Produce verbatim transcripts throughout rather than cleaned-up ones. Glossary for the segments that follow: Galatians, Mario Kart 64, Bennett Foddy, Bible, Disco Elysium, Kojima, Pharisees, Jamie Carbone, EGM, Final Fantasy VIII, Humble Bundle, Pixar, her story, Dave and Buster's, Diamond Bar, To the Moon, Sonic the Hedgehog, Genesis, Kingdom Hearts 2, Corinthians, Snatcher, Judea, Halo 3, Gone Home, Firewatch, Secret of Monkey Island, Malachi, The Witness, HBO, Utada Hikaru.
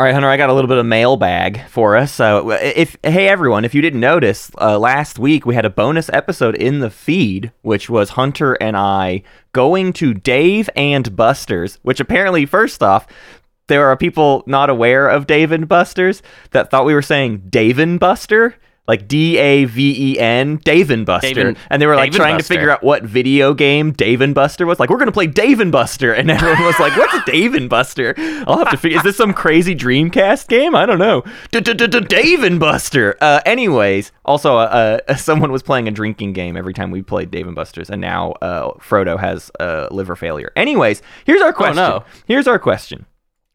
All right, Hunter, I got a little bit of mailbag for us. So, if hey, everyone, if you didn't notice, uh, last week we had a bonus episode in the feed, which was Hunter and I going to Dave and Buster's, which apparently, first off, there are people not aware of Dave and Buster's that thought we were saying Dave and Buster, like D A V E N, Dave and Buster. Dave and, and they were like Dave trying to figure out what video game Dave and Buster was. Like, we're going to play Dave and Buster. And everyone was like, what's Dave and Buster? I'll have to figure, is this some crazy Dreamcast game? I don't know. Dave and Buster. Uh, anyways, also uh, uh, someone was playing a drinking game every time we played Dave and Buster's. And now uh, Frodo has uh, liver failure. Anyways, here's our question. Oh, no. Here's our question.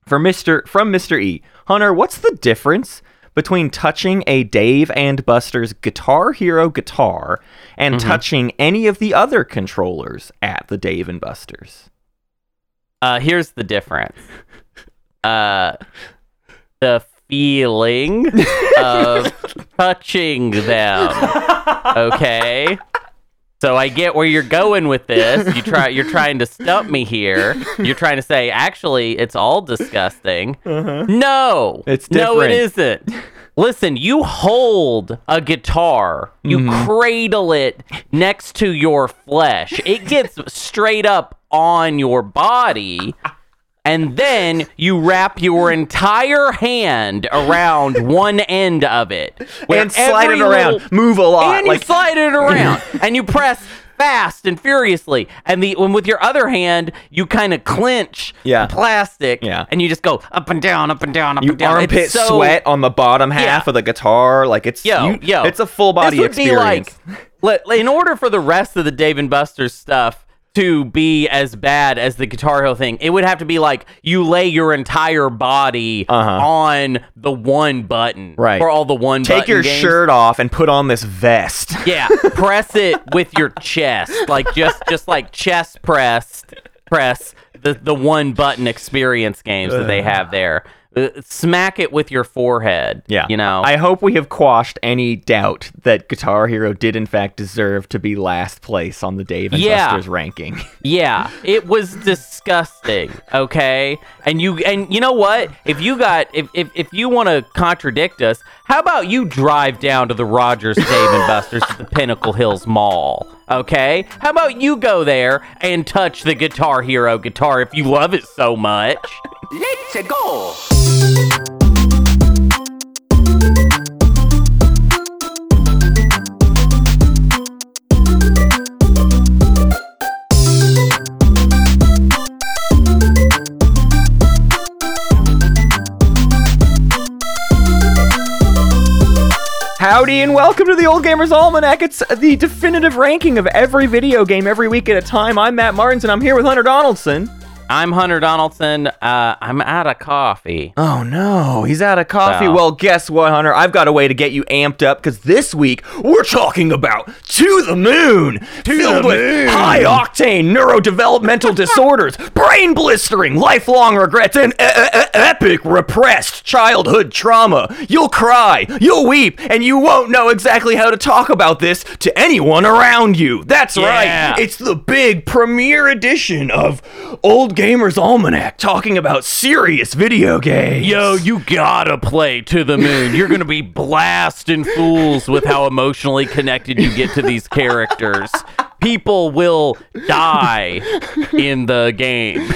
For Mister From Mister E. Hunter, what's the difference between touching a Dave and Buster's Guitar Hero guitar and mm-hmm. touching any of the other controllers at the Dave and Buster's? Uh, here's the difference. Uh, the feeling of touching them. Okay. So I get where you're going with this. You try, you're trying to stump me here. You're trying to say, actually, it's all disgusting. Uh-huh. No. It's different. No, it isn't. Listen, you hold a guitar. You mm-hmm. cradle it next to your flesh. It gets straight up on your body. And then you wrap your entire hand around one end of it. And slide it around. Little, Move a lot. And like... you slide it around. And you press fast and furiously. And the when with your other hand, you kind of clench yeah. the plastic. Yeah. And you just go up and down, up and down, up you and down. You armpit so, sweat on the bottom half yeah. of the guitar. Like it's yo, you, yo, it's a full body this would experience. Be like, in order for the rest of the Dave and Buster's stuff to be as bad as the Guitar Hero thing, it would have to be like you lay your entire body uh-huh. on the one button. Right. For all the one Take button Take your games. Shirt off and put on this vest. Yeah. Press it with your chest. Like just just like chest pressed press the, the one button experience games that they have there. Smack it with your forehead. Yeah. You know? I hope we have quashed any doubt that Guitar Hero did in fact deserve to be last place on the Dave and yeah. Buster's ranking. Yeah. It was disgusting. Okay. And you and you know what? If you got if if, if you want to contradict us, how about you drive down to the Rogers Dave and Buster's at the Pinnacle Hills Mall? Okay? How about you go there and touch the Guitar Hero guitar if you love it so much? Let's go! Howdy and welcome to the Old Gamers Almanac. It's the definitive ranking of every video game every week at a time. I'm Matt Martins and I'm here with Hunter Donaldson. I'm Hunter Donaldson. Uh, I'm out of coffee. Oh, no. He's out of coffee. So. Well, guess what, Hunter? I've got a way to get you amped up, because this week, we're talking about To the Moon. To filled the with moon. High-octane neurodevelopmental disorders, brain-blistering, lifelong regrets, and e- e- epic repressed childhood trauma. You'll cry, you'll weep, and you won't know exactly how to talk about this to anyone around you. That's yeah. right. It's the big premiere edition of Old Games Gamers Almanac, talking about serious video games. Yo, you gotta play To the Moon. You're gonna be blasting fools with how emotionally connected you get to these characters. People will die in the game.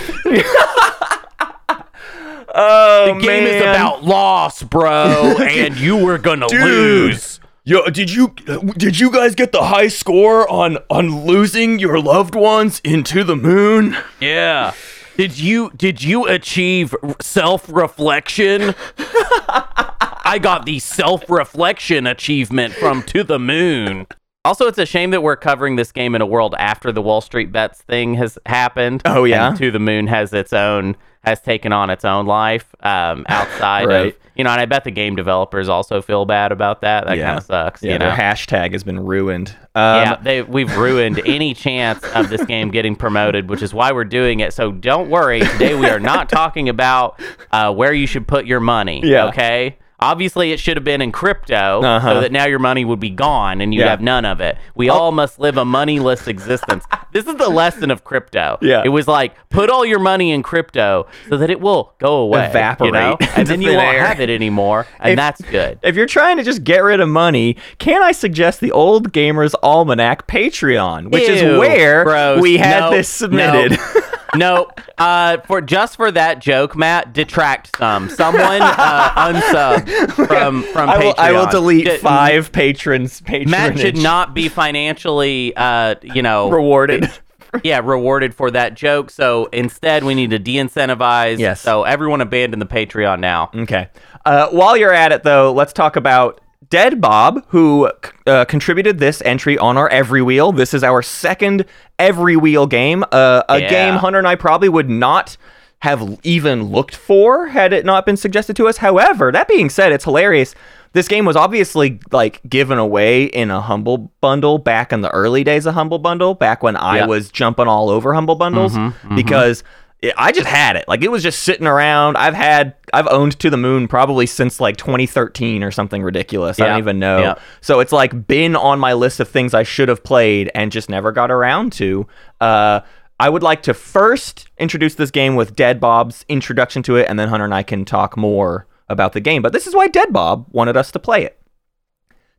Oh, the game man. Is about loss, bro, and you were gonna Dude. Lose. Yo, did you did you guys get the high score on on losing your loved ones in To the Moon? Yeah. Did you did you achieve self-reflection? I got the self-reflection achievement from To the Moon. Also, it's a shame that we're covering this game in a world after the Wall Street Bets thing has happened. Oh yeah. And To the Moon has its own has taken on its own life um, outside right. of you know, and I bet the game developers also feel bad about that. That yeah. kind of sucks. Yeah, you know? Their hashtag has been ruined. Um, yeah, they, we've ruined any chance of this game getting promoted, which is why we're doing it. So don't worry. Today we are not talking about uh, where you should put your money. Yeah. Okay? Obviously, it should have been in crypto, uh-huh. so that now your money would be gone and you'd yeah. have none of it. We oh. all must live a moneyless existence. This is the lesson of crypto. Yeah. It was like, put all your money in crypto so that it will go away. Evaporate. You know? And then you won't air. have it anymore, and if, that's good. If you're trying to just get rid of money, can I suggest the Old Gamers Almanac Patreon, which Ew, is where gross. we had nope, this submitted. Nope. No, uh, for just for that joke, Matt, detract some. Someone uh, unsub from, from I will, Patreon. I will delete D- five patrons. Patronage. Matt should not be financially, uh, you know... Rewarded. It, yeah, rewarded for that joke. So instead, we need to de-incentivize. Yes. So everyone abandon the Patreon now. Okay. Uh, while you're at it, though, let's talk about... Dead Bob, who uh, contributed this entry on our Every Wheel. This is our second Every Wheel game, uh, a yeah. game Hunter and I probably would not have even looked for had it not been suggested to us. However, that being said, it's hilarious. This game was obviously like given away in a Humble Bundle back in the early days of Humble Bundle, back when I yep. was jumping all over Humble Bundles, mm-hmm, because... Mm-hmm. I just had it. Like, it was just sitting around. I've had, I've owned To the Moon probably since, like, twenty thirteen or something ridiculous. Yeah. I don't even know. Yeah. So it's, like, been on my list of things I should have played and just never got around to. Uh, I would like to first introduce this game with Dead Bob's introduction to it, and then Hunter and I can talk more about the game. But this is why Dead Bob wanted us to play it.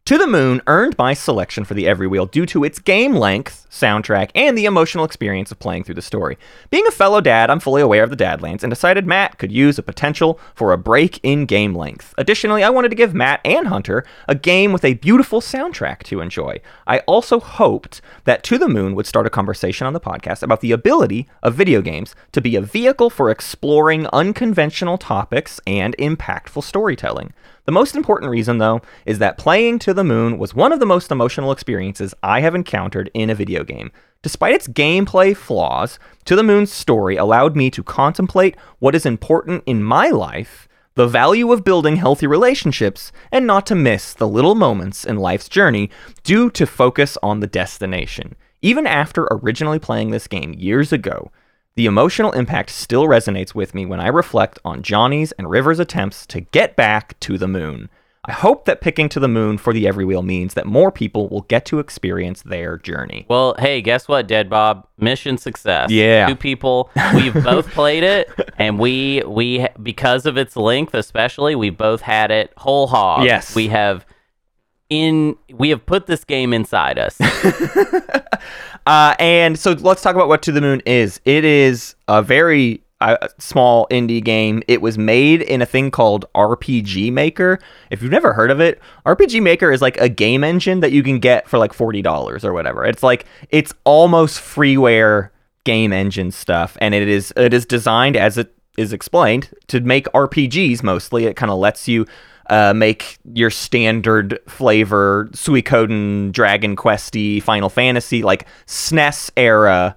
To the Moon earned my selection for the Every Wheel due to its game length, soundtrack, and the emotional experience of playing through the story. Being a fellow dad, I'm fully aware of the Dadlands and decided Matt could use a potential for a break in game length. Additionally, I wanted to give Matt and Hunter a game with a beautiful soundtrack to enjoy. I also hoped that To the Moon would start a conversation on the podcast about the ability of video games to be a vehicle for exploring unconventional topics and impactful storytelling. The most important reason, though, is that playing To the Moon was one of the most emotional experiences I have encountered in a video game. Despite its gameplay flaws, To the Moon's story allowed me to contemplate what is important in my life, the value of building healthy relationships, and not to miss the little moments in life's journey due to focus on the destination. Even after originally playing this game years ago, the emotional impact still resonates with me when I reflect on Johnny's and River's attempts to get back to the moon. I hope that picking To the Moon for the Every Wheel means that more people will get to experience their journey. Well, hey, guess what, Dead Bob? Mission success. Yeah. Two people. We've both played it, and we, we because of its length especially, we both had it whole hog. Yes. We have... In we have put this game inside us. uh, and so let's talk about what To the Moon is. It is a very uh, small indie game. It was made in a thing called R P G Maker. If you've never heard of it, R P G Maker is like a game engine that you can get for like forty dollars or whatever. It's like, it's almost freeware game engine stuff. And it is it is designed, as it is explained, to make R P Gs mostly. It kind of lets you... Uh, make your standard flavor Suikoden, Dragon Quest-y, Final Fantasy, like S N E S era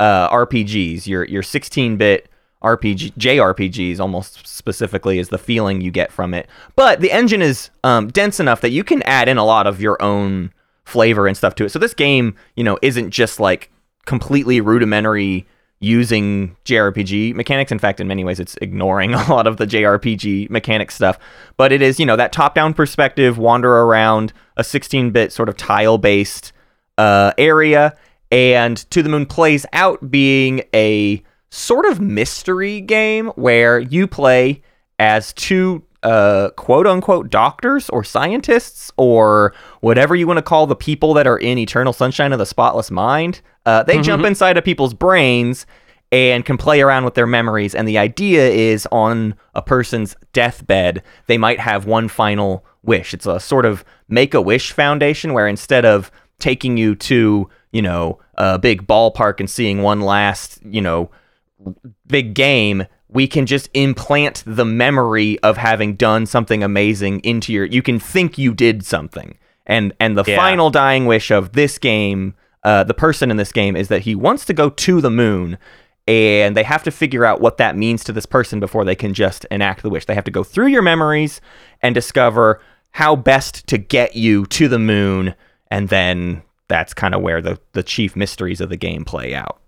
uh, R P Gs. Your your sixteen-bit R P G, J R P Gs almost specifically is the feeling you get from it. But the engine is um, dense enough that you can add in a lot of your own flavor and stuff to it. So this game, you know, isn't just like completely rudimentary using J R P G mechanics. In fact, in many ways, it's ignoring a lot of the J R P G mechanic stuff. But it is, you know, that top-down perspective, wander around a sixteen-bit sort of tile-based uh, area. And To the Moon plays out being a sort of mystery game where you play as two uh, quote-unquote doctors or scientists or whatever you want to call the people that are in Eternal Sunshine of the Spotless Mind. Uh, they mm-hmm. jump inside of people's brains and can play around with their memories. And the idea is on a person's deathbed, they might have one final wish. It's a sort of Make-A-Wish Foundation where instead of taking you to, you know, a big ballpark and seeing one last, you know, big game, we can just implant the memory of having done something amazing into your... You can think you did something. And, and the yeah. final dying wish of this game... Uh, the person in this game is that he wants to go to the moon, and they have to figure out what that means to this person before they can just enact the wish. They have to go through your memories and discover how best to get you to the moon, and then that's kind of where the, the chief mysteries of the game play out.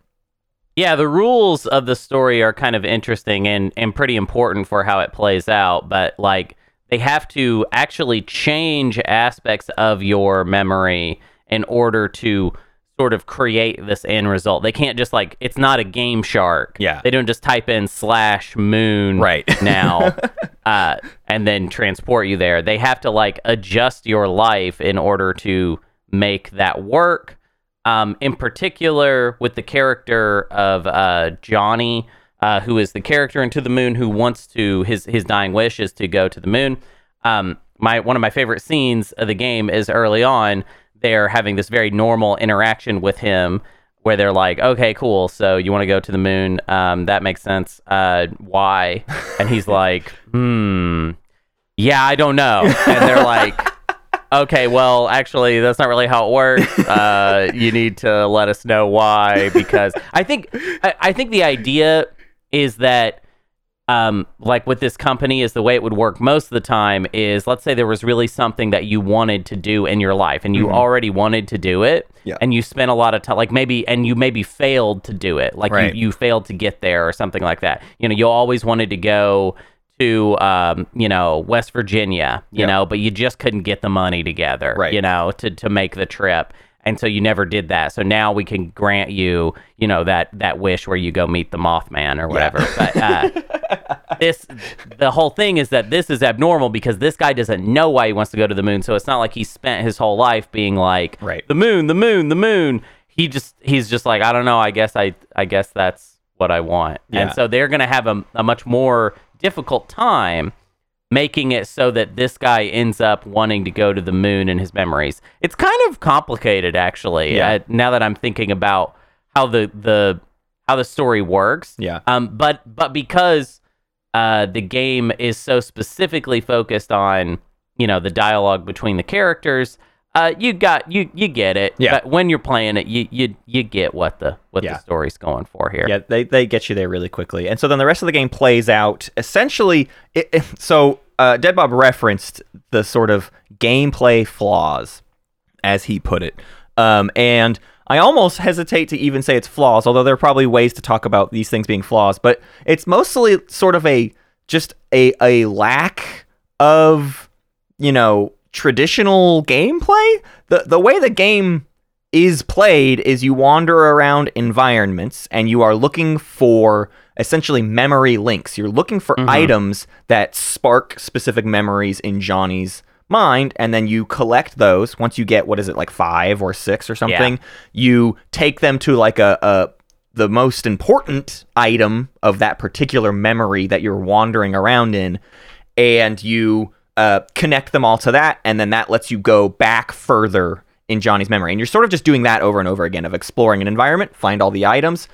Yeah, the rules of the story are kind of interesting and, and pretty important for how it plays out, but like... they have to actually change aspects of your memory in order to sort of create this end result. They can't just, like, it's not a Game Shark. Yeah. They don't just type in slash moon right now uh, and then transport you there. They have to, like, adjust your life in order to make that work. Um, in particular, with the character of uh, Johnny, uh, who is the character in To the Moon, who wants to, his his dying wish is to go to the moon. Um, my one of my favorite scenes of the game is early on, they're having this very normal interaction with him where they're like, okay, cool. So you want to go to the moon. Um, that makes sense. Uh, why? And he's like, hmm, yeah, I don't know. And they're like, okay, well, actually, that's not really how it works. Uh, you need to let us know why, because I think, I, I think the idea is that, um, like with this company, is the way it would work most of the time is, let's say there was really something that you wanted to do in your life and you mm-hmm. already wanted to do it yeah. and you spent a lot of time, like maybe, and you maybe failed to do it. Like right. you, you failed to get there or something like that. You know, you always wanted to go to, um, you know, West Virginia, you yep. know, but you just couldn't get the money together, right. you know, to, to make the trip. And so you never did that. So now we can grant you, you know, that that wish where you go meet the Mothman or whatever. Yeah. But uh, this, the whole thing is that this is abnormal because this guy doesn't know why he wants to go to the moon. So it's not like he spent his whole life being like, right. the moon, the moon, the moon. He just, he's just like, I don't know. I guess I, I guess that's what I want. Yeah. And so they're going to have a, a much more difficult time making it so that this guy ends up wanting to go to the moon in his memories. It's kind of complicated, actually. Yeah. Uh, now that I'm thinking about how the the how the story works. Yeah. Um. But but because uh the game is so specifically focused on, you know, the dialogue between the characters, uh you got you you get it. Yeah. But when you're playing it, you you you get what the what yeah. the story's going for here. Yeah. They they get you there really quickly, and so then the rest of the game plays out essentially. It, it, so. Uh, Dead Bob referenced the sort of gameplay flaws, as he put it. Um, and I almost hesitate to even say it's flaws, although there are probably ways to talk about these things being flaws. But it's mostly sort of a just a a lack of, you know, traditional gameplay. The the way the game is played is you wander around environments and you are looking for essentially memory links. You're looking for mm-hmm. items that spark specific memories in Johnny's mind, and then you collect those. Once you get, what is it, like five or six or something, yeah. you take them to like a, a the most important item of that particular memory that you're wandering around in, and you uh, connect them all to that, and then that lets you go back further in Johnny's memory. And you're sort of just doing that over and over again of exploring an environment, find all the items,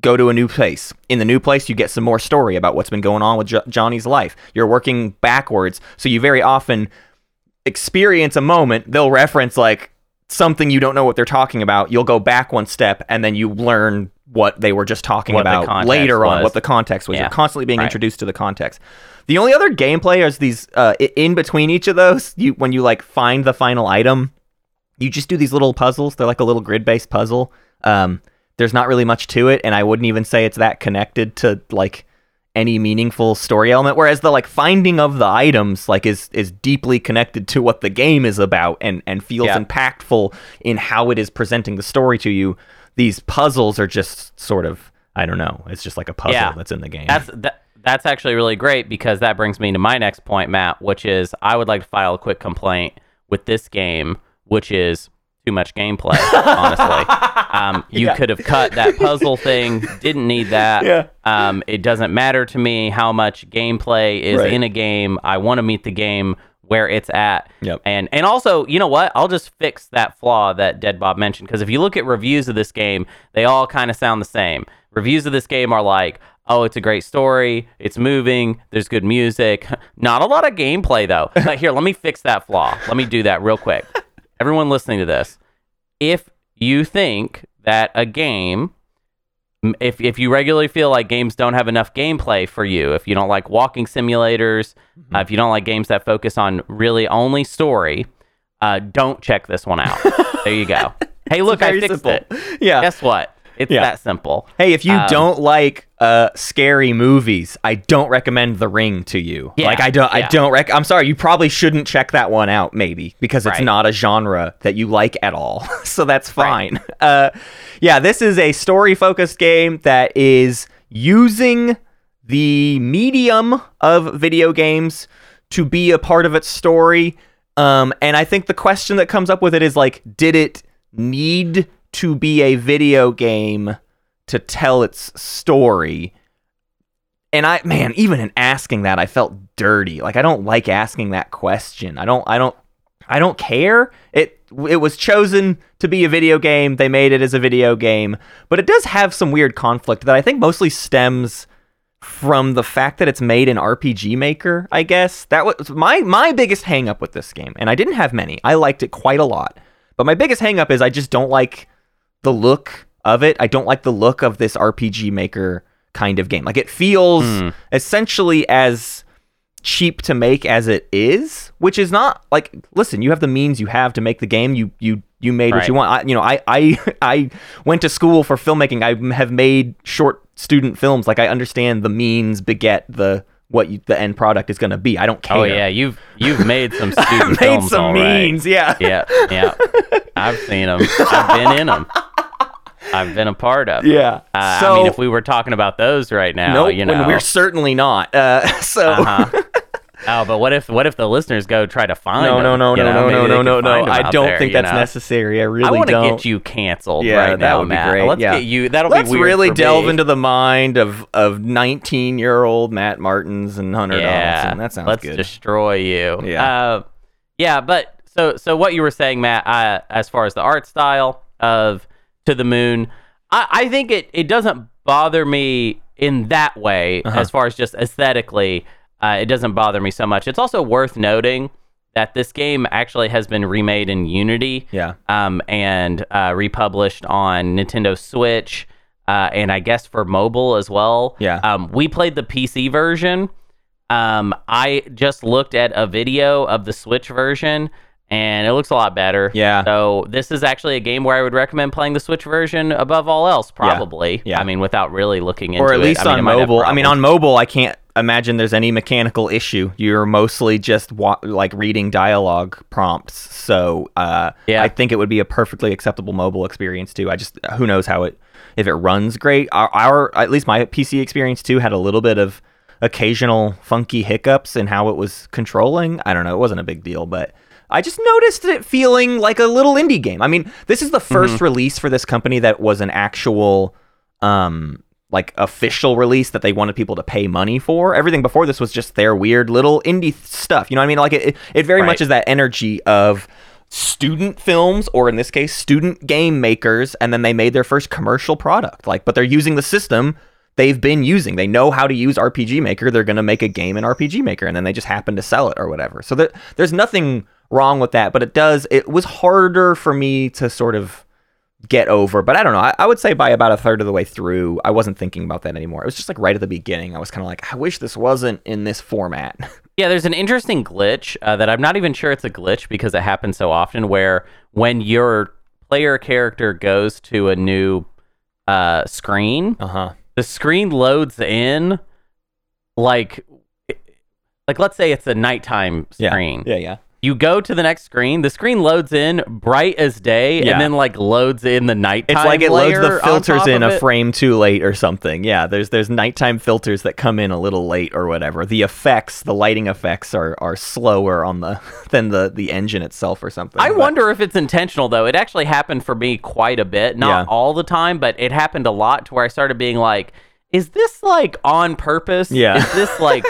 go to a new place. In the new place, you get some more story about what's been going on with Jo- Johnny's life. You're working backwards, so you very often experience a moment. They'll reference like something you don't know what they're talking about. You'll go back one step, and then you learn what they were just talking what about later was. on, what the context was. Yeah. You're constantly being right. introduced to the context. The only other gameplay is these uh, in between each of those. You when you like find the final item, you just do these little puzzles. They're like a little grid-based puzzle. Um, there's not really much to it, and I wouldn't even say it's that connected to like any meaningful story element. Whereas the like finding of the items like is is deeply connected to what the game is about, and and feels yeah. impactful in how it is presenting the story to you. These puzzles are just sort of, I don't know, it's just like a puzzle yeah. that's in the game. That's that, that's actually really great, because that brings me to my next point, Matt, which is I would like to file a quick complaint with this game, which is too much gameplay, honestly. Um, you yeah. could have cut that puzzle thing. Didn't need that. Yeah. Um, it doesn't matter to me how much gameplay is right. in a game. I want to meet the game where it's at. Yep. And and also, you know what? I'll just fix that flaw that Dead Bob mentioned, because if you look at reviews of this game, they all kind of sound the same. Reviews of this game are like, oh, it's a great story, it's moving, there's good music. Not a lot of gameplay, though. But here, let me fix that flaw. Let me do that real quick. Everyone listening to this, if you think that a game, if if you regularly feel like games don't have enough gameplay for you, if you don't like walking simulators, mm-hmm. uh, if you don't like games that focus on really only story, uh, don't check this one out. There you go. Hey, look, I fixed simple. it. Yeah. Guess what? It's yeah. that simple. Hey, if you um, don't like uh, scary movies, I don't recommend The Ring to you. Yeah, like I don't, yeah. I don't rec. I'm sorry, you probably shouldn't check that one out, maybe, because it's right. not a genre that you like at all. So that's fine. Right. Uh, yeah, this is a story-focused game that is using the medium of video games to be a part of its story. Um, and I think the question that comes up with it is like, did it need to be a video game to tell its story? And I, man, even in asking that, I felt dirty. Like, I don't like asking that question. I don't, I don't, I don't care. It, it was chosen to be a video game. They made it as a video game, but it does have some weird conflict that I think mostly stems from the fact that it's made in R P G Maker, I guess. That was my my biggest hang up with this game, and I didn't have many. I liked it quite a lot. But my biggest hang up is I just don't like the look of it. I don't like the look of this R P G Maker kind of game. Like, it feels mm. essentially as cheap to make as it is, which is not, like, listen, you have the means you have to make the game. You you you made right. what you want. I, you know, I I I went to school for filmmaking. I have made short student films. Like, I understand the means beget the what you, the end product is going to be. I don't care. Oh yeah, you've you've made some student made films. Made some means, right. yeah, yeah, yeah. I've seen them. I've been in them. I've been a part of. Yeah. Uh, so, I mean, if we were talking about those right now, nope, you know, when we're certainly not. Uh, so. Uh-huh. Oh, but what if what if the listeners go try to find no, them? No, no, no, know? no, Maybe no, no, no, no. I don't there, think that's know? necessary. I really I don't. I want to get you canceled yeah, right that now, would be Matt. Great. Let's yeah. get you. That'll Let's be weird. Let's really delve me. into the mind of of nineteen-year-old Matt Martins and Hunter yeah. Donaldson. That sounds Let's good. Let's destroy you. Yeah, uh, yeah. But so so what you were saying, Matt, I, as far as the art style of To the Moon, I, I think it it doesn't bother me in that way uh-huh. as far as just aesthetically. Uh, it doesn't bother me so much. It's also worth noting that this game actually has been remade in Unity yeah. um, and uh, republished on Nintendo Switch uh, and I guess for mobile as well. Yeah. Um, we played the P C version. Um, I just looked at a video of the Switch version and it looks a lot better. Yeah. So this is actually a game where I would recommend playing the Switch version above all else, probably. Yeah. yeah. I mean, without really looking into it. Or at least it. on I mean, mobile. I mean, on mobile, I can't imagine there's any mechanical issue. You're mostly just wa- like reading dialogue prompts, so uh yeah. I think it would be a perfectly acceptable mobile experience too. I just, who knows how it, if it runs great. Our, our at least my P C experience too had a little bit of occasional funky hiccups in how it was controlling. I don't know, it wasn't a big deal, but I just noticed it feeling like a little indie game. I mean, this is the first mm-hmm. release for this company that was an actual um like official release that they wanted people to pay money for. Everything before this was just their weird little indie stuff. You know what I mean? Like it, it very right. much is that energy of student films, or in this case, student game makers. And then they made their first commercial product. Like, but they're using the system they've been using. They know how to use R P G Maker. They're going to make a game in R P G Maker, and then they just happen to sell it or whatever. So there, there's nothing wrong with that, but it does, it was harder for me to sort of get over. But I don't know, I, I would say by about a third of the way through, I wasn't thinking about that anymore. It was just like right at the beginning, I was kind of like, I wish this wasn't in this format. Yeah, there's an interesting glitch uh, that I'm not even sure it's a glitch because it happens so often, where when your player character goes to a new uh, screen, uh-huh. the screen loads in, like, like let's say it's a nighttime screen. Yeah, yeah, yeah. You go to the next screen, the screen loads in bright as day, yeah. and then like loads in the nighttime. It's like it layer loads the filters in a frame too late or something. Yeah, there's there's nighttime filters that come in a little late or whatever. The effects, the lighting effects are are slower on the than the, the engine itself or something. I but. wonder if it's intentional though. It actually happened for me quite a bit. Not yeah. all the time, but it happened a lot, to where I started being like, is this like on purpose? Yeah. Is this like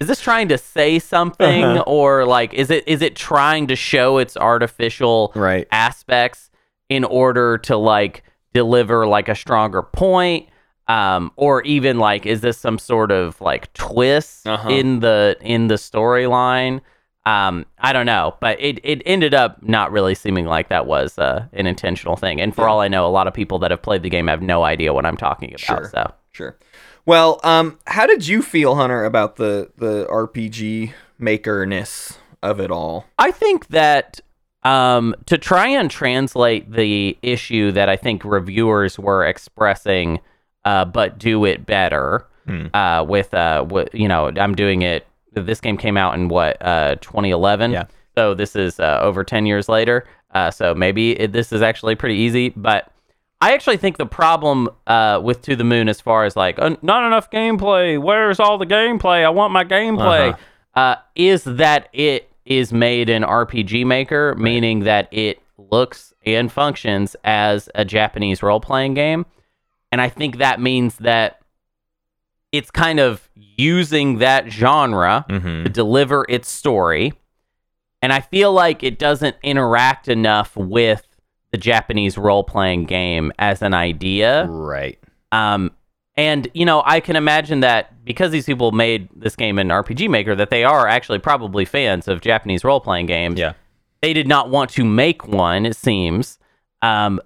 is this trying to say something, uh-huh. or like is it is it trying to show its artificial right. aspects in order to like deliver like a stronger point, um, or even like is this some sort of like twist uh-huh. in the in the storyline? Um, I don't know, but it it ended up not really seeming like that was uh, an intentional thing. And for yeah. all I know, a lot of people that have played the game have no idea what I'm talking about. Sure. So sure. Well, um, how did you feel, Hunter, about the, the R P G maker-ness of it all? I think that Um, to try and translate the issue that I think reviewers were expressing, uh, but do it better. Hmm. Uh, with uh, w- you know, I'm doing it. This game came out in what uh, twenty eleven. Yeah. So this is uh, over ten years later. Uh, so maybe it, this is actually pretty easy. But I actually think the problem uh, with To the Moon, as far as like uh, not enough gameplay. Where's all the gameplay? I want my gameplay. Uh-huh. Uh, is that it is made in R P G Maker, right. Meaning that it looks and functions as a Japanese role-playing game. And I think that means that it's kind of using that genre mm-hmm. to deliver its story. And I feel like it doesn't interact enough with the Japanese role-playing game as an idea. Right. Um, and, you know, I can imagine that because these people made this game in R P G Maker, that they are actually probably fans of Japanese role-playing games. Yeah. They did not want to make one, it seems. Um,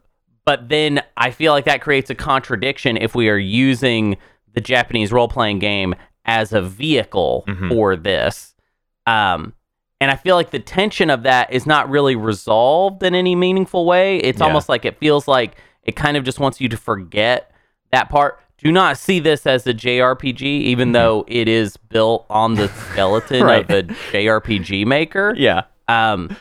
but then I feel like that creates a contradiction if we are using the Japanese role-playing game as a vehicle mm-hmm. for this. Um, and I feel like the tension of that is not really resolved in any meaningful way. It's yeah. almost like it feels like it kind of just wants you to forget that part. Do not see this as a J R P G, even mm-hmm. though it is built on the skeleton right. of the J R P G Maker. Yeah. Um,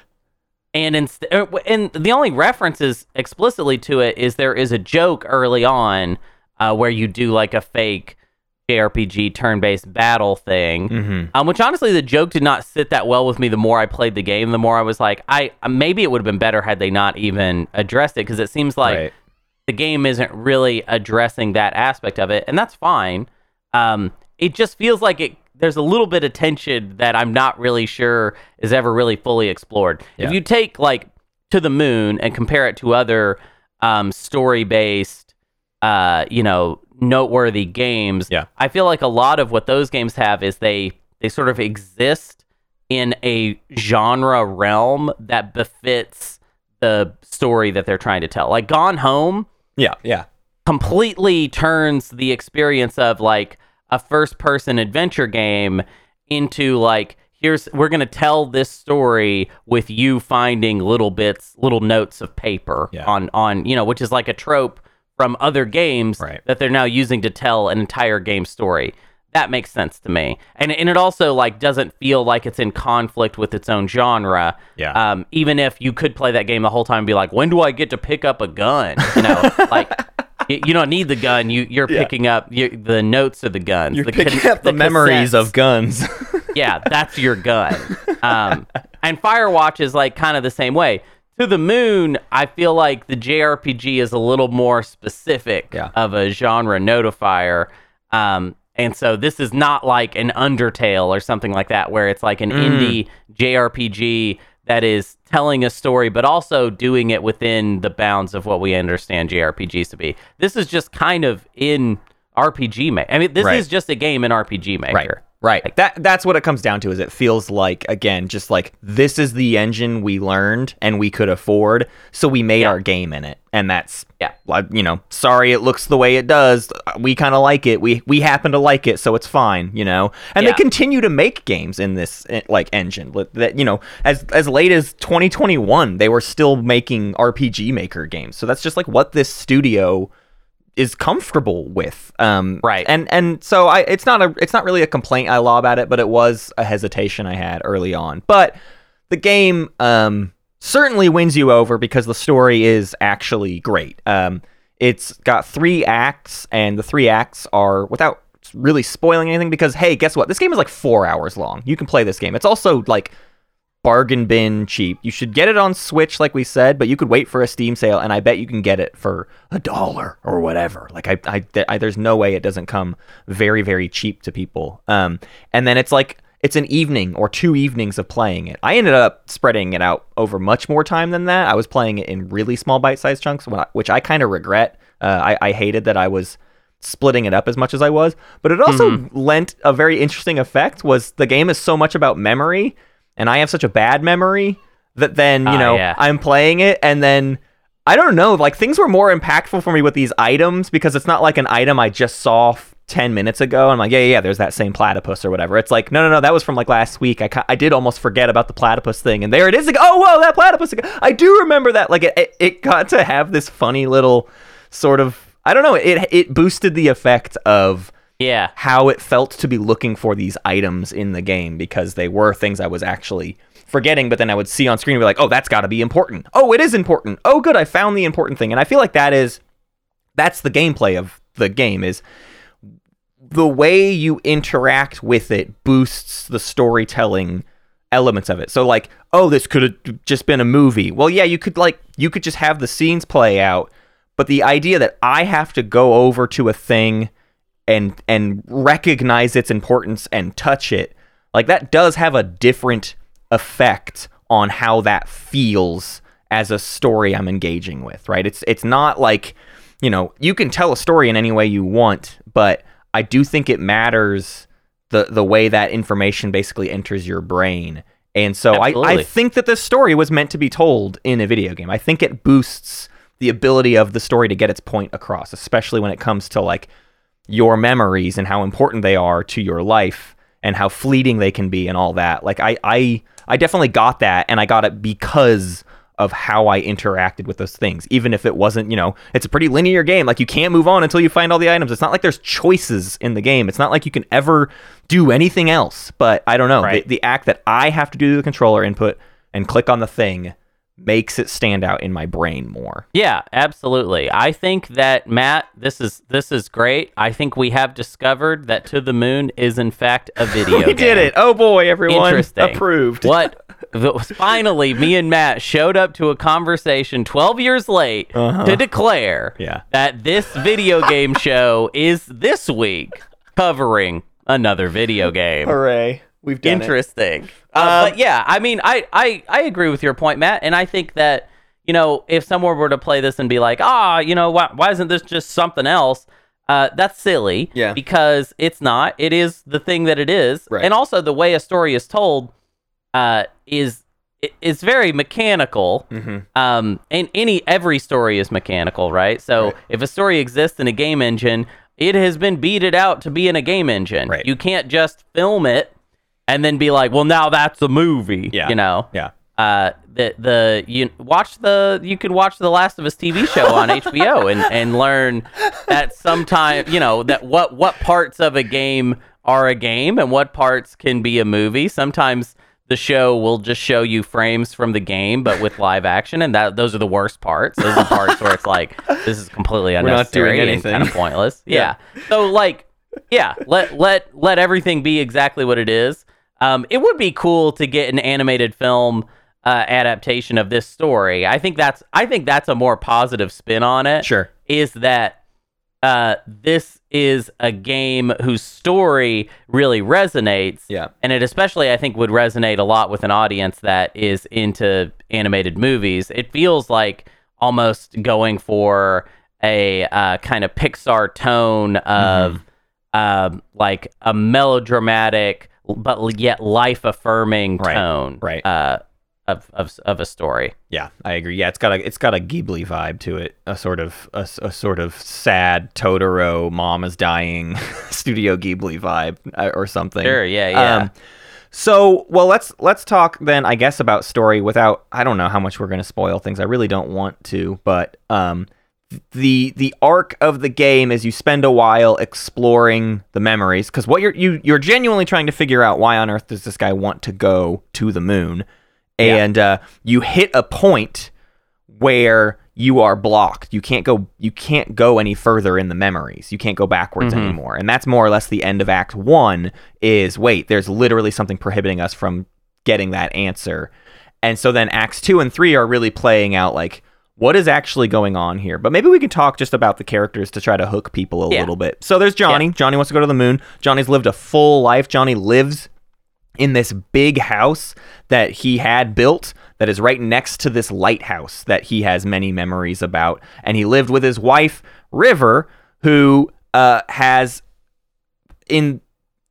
and inst- and the only references explicitly to it is there is a joke early on uh, where you do like a fake J R P G turn-based battle thing, mm-hmm. um, which honestly the joke did not sit that well with me. The more I played the game, the more I was like, I maybe it would have been better had they not even addressed it, because it seems like right. the game isn't really addressing that aspect of it, and that's fine. Um, it just feels like it. There's a little bit of tension that I'm not really sure is ever really fully explored. Yeah. If you take like To the Moon and compare it to other um, story-based, uh, you know, noteworthy games, yeah. I feel like a lot of what those games have is they they sort of exist in a genre realm that befits the story that they're trying to tell. Like Gone Home. Yeah, yeah. Completely turns the experience of like a first-person adventure game into like, here's, we're going to tell this story with you finding little bits, little notes of paper yeah. on, on, you know, which is like a trope from other games right. that they're now using to tell an entire game story. That makes sense to me. And and it also like doesn't feel like it's in conflict with its own genre. Yeah. Um, even if you could play that game the whole time and be like, when do I get to pick up a gun? You know, like you, you don't need the gun. You, you're yeah. picking up you, the notes of the guns. You're the picking ca- up the, the memories cassettes. Of guns. Yeah, that's your gun. Um, and Firewatch is like kind of the same way. To the Moon, I feel like the J R P G is a little more specific yeah. of a genre notifier. Um, and so this is not like an Undertale or something like that, where it's like an mm. indie J R P G that is telling a story, but also doing it within the bounds of what we understand J R P Gs to be. This is just kind of in R P G Maker. I mean, this right. is just a game in R P G Maker. Right. Right. Like, that that's what it comes down to, is it feels like, again, just like this is the engine we learned and we could afford, so we made yeah. our game in it. And that's, yeah, you know, sorry it looks the way it does. We kind of like it. We we happen to like it, so it's fine, you know. And yeah. they continue to make games in this, like, engine. That, you know, as as late as twenty twenty-one, they were still making R P G Maker games. So that's just like what this studio is comfortable with. Um, right. And, and so I, it's not a, it's not really a complaint I lob at it, but it was a hesitation I had early on, but the game, um, certainly wins you over because the story is actually great. Um, it's got three acts, and the three acts are, without really spoiling anything, because, hey, guess what? This game is like four hours long. You can play this game. It's also like bargain bin cheap. You should get it on Switch, like we said, but you could wait for a Steam sale, and I bet you can get it for a dollar or whatever. Like, I, I, I there's no way it doesn't come very, very cheap to people. Um, and then it's like, it's an evening or two evenings of playing it. I ended up spreading it out over much more time than that. I was playing it in really small bite-sized chunks, which I kind of regret. Uh, I, I hated that I was splitting it up as much as I was, but it also mm-hmm. lent a very interesting effect, was the game is so much about memory, and I have such a bad memory that then, you know, uh, yeah. I'm playing it, and then, I don't know, like, things were more impactful for me with these items, because it's not like an item I just saw f- ten minutes ago. I'm like, yeah, yeah, yeah, there's that same platypus or whatever. It's like, no, no, no, that was from like last week. I, I did almost forget about the platypus thing. And there it is. Like, oh, whoa, that platypus. I do remember that. Like, it, it got to have this funny little sort of, I don't know, it it boosted the effect of yeah how it felt to be looking for these items in the game, because they were things I was actually forgetting, but then I would see on screen and be like, oh, that's got to be important. Oh, it is important. Oh, good, I found the important thing. And I feel like that is, that's the gameplay of the game, is the way you interact with it boosts the storytelling elements of it. So like, oh, this could have just been a movie. Well, yeah, you could like, you could just have the scenes play out, but the idea that I have to go over to a thing and and recognize its importance and touch it, like that does have a different effect on how that feels as a story I'm engaging with, right? It's it's not like, you know, you can tell a story in any way you want, but I do think it matters the the way that information basically enters your brain. And so I, I think that this story was meant to be told in a video game. I think it boosts the ability of the story to get its point across, especially when it comes to like your memories and how important they are to your life and how fleeting they can be and all that. Like I, I, I definitely got that, and I got it because of how I interacted with those things. Even if it wasn't, you know, it's a pretty linear game. Like you can't move on until you find all the items. It's not like there's choices in the game. It's not like you can ever do anything else, but I don't know. Right. The, the act that I have to do the controller input and click on the thing makes it stand out in my brain more. Yeah, absolutely. I think that, Matt, this is this is great. I think we have discovered that To the Moon is in fact a video game. We did it. Oh boy, everyone. Interesting. Approved. What? Finally, me and Matt showed up to a conversation twelve years late uh-huh. to declare yeah. that this video game show is this week covering another video game. Hooray. We've done Interesting. It. Uh, um, but yeah, I mean, I, I, I agree with your point, Matt. And I think that, you know, if someone were to play this and be like, ah, oh, you know, why, why isn't this just something else? Uh, that's silly. Yeah. Because it's not. It is the thing that it is. Right. And also the way a story is told uh, is is very mechanical. Mm-hmm. Um, and any every story is mechanical, right? So right. if a story exists in a game engine, it has been beated out to be in a game engine. Right. You can't just film it and then be like, well, now that's a movie, yeah. you know? Yeah. Uh, the, the, you watch the, you can watch The Last of Us T V show on H B O and, and learn that sometime, you know, that what, what parts of a game are a game and what parts can be a movie. Sometimes the show will just show you frames from the game, but with live action. And that, those are the worst parts. Those are the parts where it's like, this is completely unnecessary. We're not doing anything. And kind of pointless. yeah. yeah. So like, yeah, let, let, let everything be exactly what it is. Um, it would be cool to get an animated film uh, adaptation of this story. I think that's I think that's a more positive spin on it. Sure, is that uh, this is a game whose story really resonates. Yeah, and it especially I think would resonate a lot with an audience that is into animated movies. It feels like almost going for a uh, kind of Pixar tone of mm-hmm. uh, like a melodramatic, but yet life-affirming right, tone right. Uh, of, of of a story. Yeah, I agree. Yeah, it's got a it's got a Ghibli vibe to it, a sort of a, a sort of sad Totoro, mom is dying, Studio Ghibli vibe uh, or something. Sure. Yeah. Yeah. Um, so, well, let's let's talk then, I guess, about story without. I don't know how much we're going to spoil things. I really don't want to, but um, the the arc of the game is you spend a while exploring the memories, because what you're you, you're genuinely trying to figure out, why on earth does this guy want to go to the moon? And yeah. uh, you hit a point where you are blocked. You can't go you can't go any further in the memories. You can't go backwards mm-hmm. anymore. And that's more or less the end of Act One, is wait, there's literally something prohibiting us from getting that answer. And so then Acts Two and Three are really playing out like, what is actually going on here? But maybe we can talk just about the characters to try to hook people a yeah. little bit. So there's Johnny. Yeah. Johnny wants to go to the moon. Johnny's lived a full life. Johnny lives in this big house that he had built that is right next to this lighthouse that he has many memories about. And he lived with his wife, River, who uh, has... in.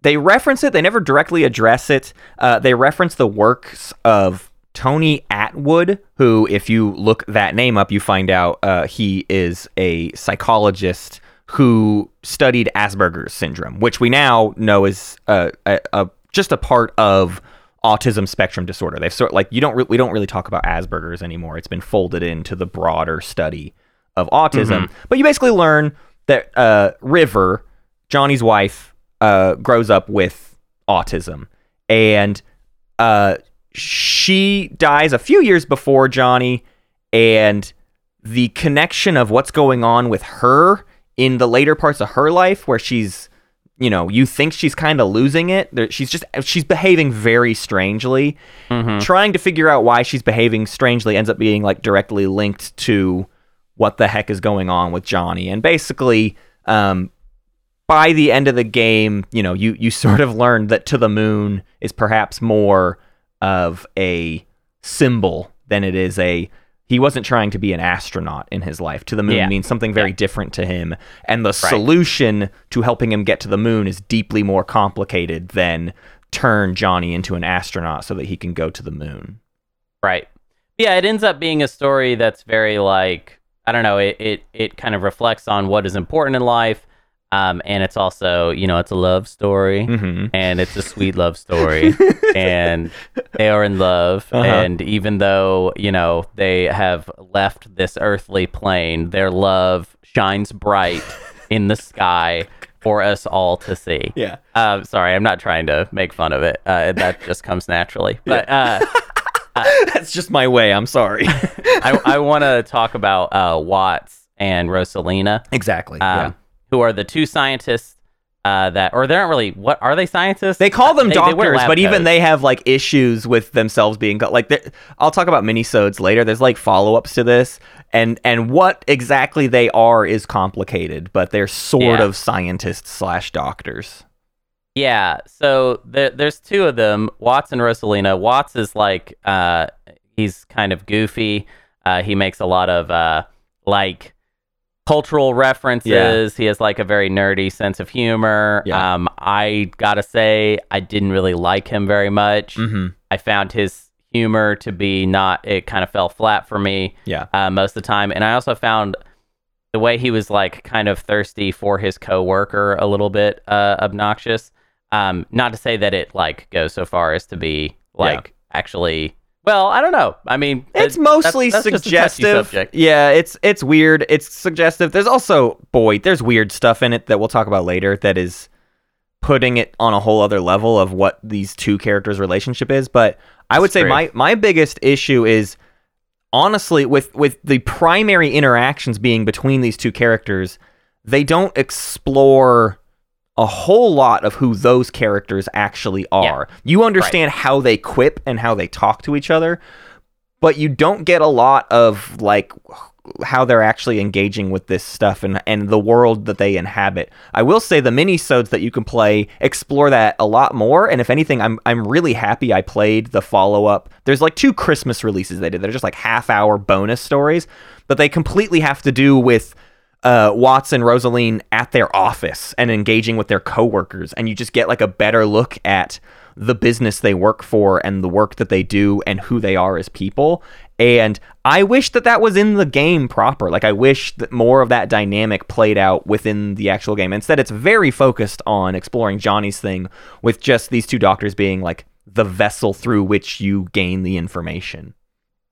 They reference it. They never directly address it. Uh, they reference the works of Tony Atwood, who, if you look that name up, you find out uh, he is a psychologist who studied Asperger's syndrome, which we now know is uh, a, a just a part of autism spectrum disorder. They've sort like you don't re- we don't really talk about Asperger's anymore. It's been folded into the broader study of autism. Mm-hmm. But you basically learn that uh, River, Johnny's wife, uh, grows up with autism, and uh, she dies a few years before Johnny, and the connection of what's going on with her in the later parts of her life, where she's, you know, you think she's kind of losing it. She's just, she's behaving very strangely. Mm-hmm. Trying to figure out why she's behaving strangely ends up being like directly linked to what the heck is going on with Johnny. And basically, um, by the end of the game, you know, you, you sort of learn that To the Moon is perhaps more of a symbol than it is a, he wasn't trying to be an astronaut in his life. To the moon yeah. means something very yeah. different to him. And the right. solution to helping him get to the moon is deeply more complicated than turn Johnny into an astronaut so that he can go to the moon. Right. Yeah, it ends up being a story that's very like, I don't know, it it, it kind of reflects on what is important in life. Um, and it's also, you know, it's a love story, mm-hmm. and it's a sweet love story, and they are in love. Uh-huh. And even though, you know, they have left this earthly plane, their love shines bright in the sky for us all to see. Yeah. Uh, sorry, I'm not trying to make fun of it. Uh, that just comes naturally. But yeah. uh, uh, that's just my way. I'm sorry. I, I want to talk about uh, Watts and Rosalina. Exactly. Um, yeah. Who are the two scientists uh, that, or they aren't really, what are they scientists? They call them they, doctors, they but even codes. They have like issues with themselves being, like, I'll talk about minisodes later. There's like follow-ups to this, and and what exactly they are is complicated, but they're sort yeah. of scientists slash doctors. Yeah, so there, there's two of them, Watts and Rosalina. Watts is like, uh, he's kind of goofy. Uh, he makes a lot of uh, like, cultural references. Yeah. He has like a very nerdy sense of humor. Yeah. Um, I gotta say, I didn't really like him very much. Mm-hmm. I found his humor to be not, it kind of fell flat for me yeah. uh, most of the time. And I also found the way he was like kind of thirsty for his coworker a little bit uh, obnoxious. Um, not to say that it like goes so far as to be like yeah. actually... Well, I don't know. I mean, it's mostly that's, that's suggestive. Yeah, it's it's weird. It's suggestive. There's also, boy, there's weird stuff in it that we'll talk about later that is putting it on a whole other level of what these two characters' relationship is. But I would that's say true. my my biggest issue is honestly with with the primary interactions being between these two characters, they don't explore a whole lot of who those characters actually are. Yeah. You understand right. how they quip and how they talk to each other, but you don't get a lot of like how they're actually engaging with this stuff and, and the world that they inhabit. I will say the minisodes that you can play explore that a lot more, and if anything, I'm I'm really happy I played the follow-up. There's like two Christmas releases they did. They're just like half-hour bonus stories, but they completely have to do with Uh, Watts and Rosaline at their office and engaging with their coworkers, and you just get like a better look at the business they work for and the work that they do and who they are as people. And I wish that that was in the game proper. Like I wish that more of that dynamic played out within the actual game. Instead, it's very focused on exploring Johnny's thing with just these two doctors being like the vessel through which you gain the information.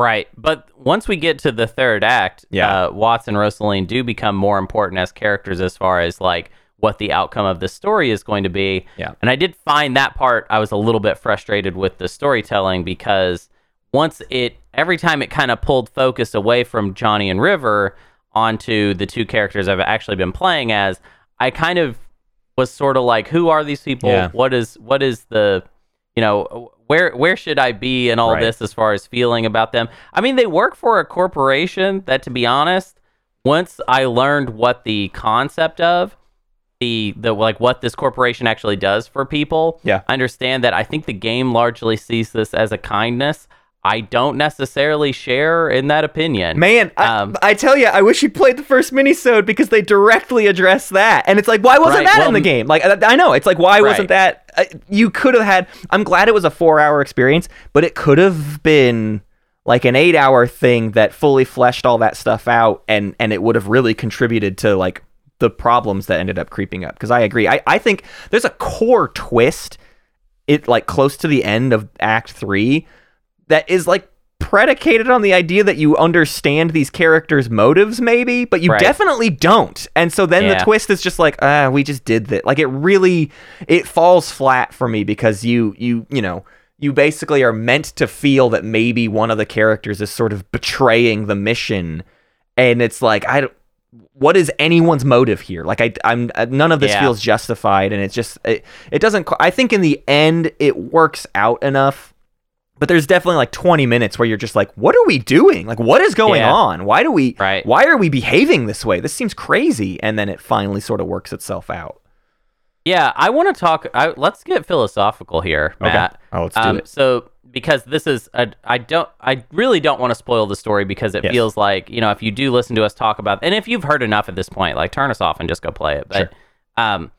Right, but once we get to the third act, yeah. uh, Watts and Rosaline do become more important as characters as far as like what the outcome of the story is going to be. Yeah. And I did find that part, I was a little bit frustrated with the storytelling because once it, every time it kind of pulled focus away from Johnny and River onto the two characters I've actually been playing as, I kind of was sort of like, who are these people? Yeah. What is what is the, you know... Where where should I be in all right. this as far as feeling about them? I mean, they work for a corporation that, to be honest, once I learned what the concept of the the like what this corporation actually does for people, yeah. I understand that I think the game largely sees this as a kindness. I don't necessarily share in that opinion. Man, um, I, I tell you, I wish you played the first minisode because they directly address that. And it's like, why wasn't right, that well, in the game? Like, I, I know. It's like, why right. wasn't that? Uh, you could have had... I'm glad it was a four-hour experience, but it could have been like an eight-hour thing that fully fleshed all that stuff out, and, and it would have really contributed to like the problems that ended up creeping up. Because I agree. I, I think there's a core twist, it like close to the end of Act Three, that is like predicated on the idea that you understand these characters' motives, maybe, but you right. definitely don't. And so then yeah. the twist is just like, ah, we just did that. Like it really, it falls flat for me because you, you, you know, you basically are meant to feel that maybe one of the characters is sort of betraying the mission. And it's like, I don't, what is anyone's motive here? Like I, I'm none of this yeah. feels justified. And it's just, it, it doesn't, I think in the end it works out enough, but there's definitely like twenty minutes where you're just like, what are we doing? Like, what is going yeah. on? Why do we, right. why are we behaving this way? This seems crazy. And then it finally sort of works itself out. Yeah. I want to talk, I, let's get philosophical here, Matt. Okay. Oh, let's do um, it. So, because this is, a, I don't, I really don't want to spoil the story because it yes. feels like, you know, if you do listen to us talk about, and if you've heard enough at this point, like turn us off and just go play it. But sure. um,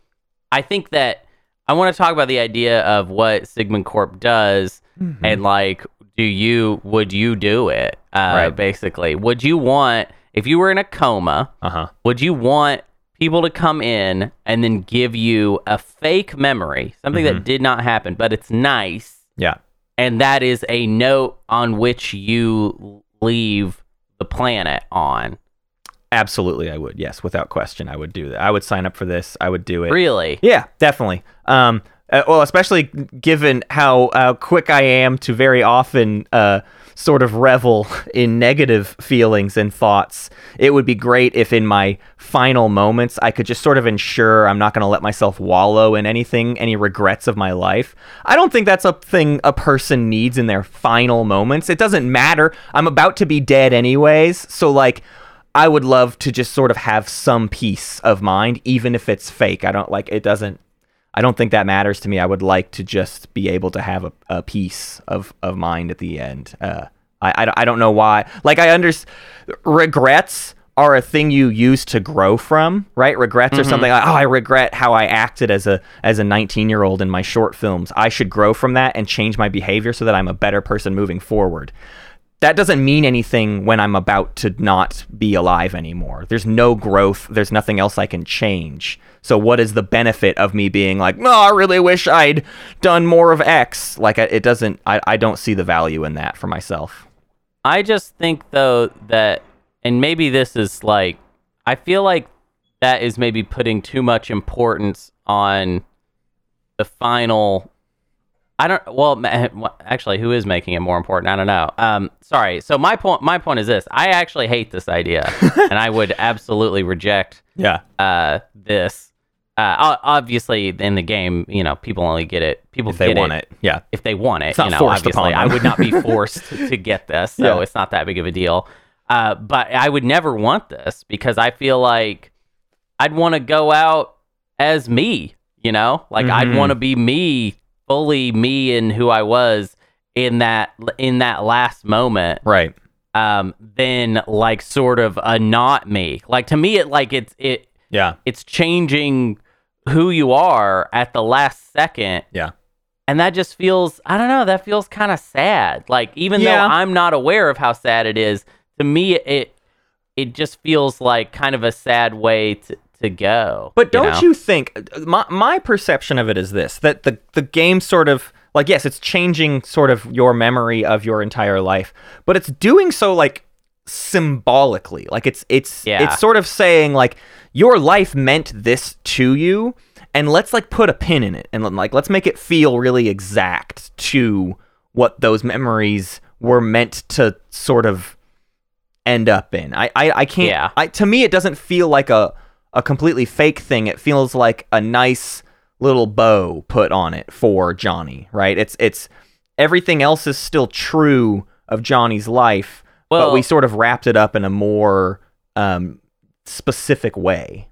I think that I want to talk about the idea of what Sigmund Corp does mm-hmm. and like, do you, would you do it? Uh, right. Basically, would you want, if you were in a coma, uh-huh. would you want people to come in and then give you a fake memory, something mm-hmm. that did not happen, but it's nice. Yeah. And that is a note on which you leave the planet on. Absolutely, I would. Yes, without question, I would do that. I would sign up for this. I would do it. Really? Yeah, definitely. Um, uh, well, especially given how uh, quick I am to very often uh, sort of revel in negative feelings and thoughts. It would be great if in my final moments, I could just sort of ensure I'm not going to let myself wallow in anything, any regrets of my life. I don't think that's a thing a person needs in their final moments. It doesn't matter. I'm about to be dead anyways. So like, I would love to just sort of have some peace of mind, even if it's fake. I don't like, it doesn't, I don't think that matters to me. I would like to just be able to have a, a peace of, of mind at the end. Uh, I, I, I don't know why. Like, I understand regrets are a thing you use to grow from, right? Regrets mm-hmm. are something like, oh, I regret how I acted as a as a nineteen-year-old in my short films. I should grow from that and change my behavior so that I'm a better person moving forward. That doesn't mean anything when I'm about to not be alive anymore. There's no growth. There's nothing else I can change. So what is the benefit of me being like, no, I really wish I'd done more of X? Like, it doesn't, I, I don't see the value in that for myself. I just think, though, that, and maybe this is like, I feel like that is maybe putting too much importance on the final. I don't, well, actually, who is making it more important? I don't know. Um, sorry. So my point, my point is this, I actually hate this idea and I would absolutely reject yeah. uh, this. Uh, obviously in the game, you know, people only get it. People if get they want it, it. Yeah. If they want it, it's not you know, forced obviously upon them. I would not be forced to get this. So yeah. it's not that big of a deal. Uh, but I would never want this because I feel like I'd want to go out as me, you know, like mm-hmm. I'd want to be me fully me and who I was in that in that last moment, right? Um, then like sort of a not me. Like to me, it like it's it yeah, it's changing who you are at the last second, yeah. And that just feels I don't know that feels kind of sad. Like even yeah. though I'm not aware of how sad it is, to me it it just feels like kind of a sad way to. to go. But don't you, know? you think my my perception of it is this, that the, the game sort of like, yes, it's changing sort of your memory of your entire life, but it's doing so like symbolically, like it's, it's, yeah. it's sort of saying like your life meant this to you and let's like put a pin in it and like, let's make it feel really exact to what those memories were meant to sort of end up in. I, I, I can't, yeah. I, to me, it doesn't feel like a, a completely fake thing. It feels like a nice little bow put on it for Johnny, right? It's it's everything else is still true of Johnny's life, well, but we sort of wrapped it up in a more um, specific way.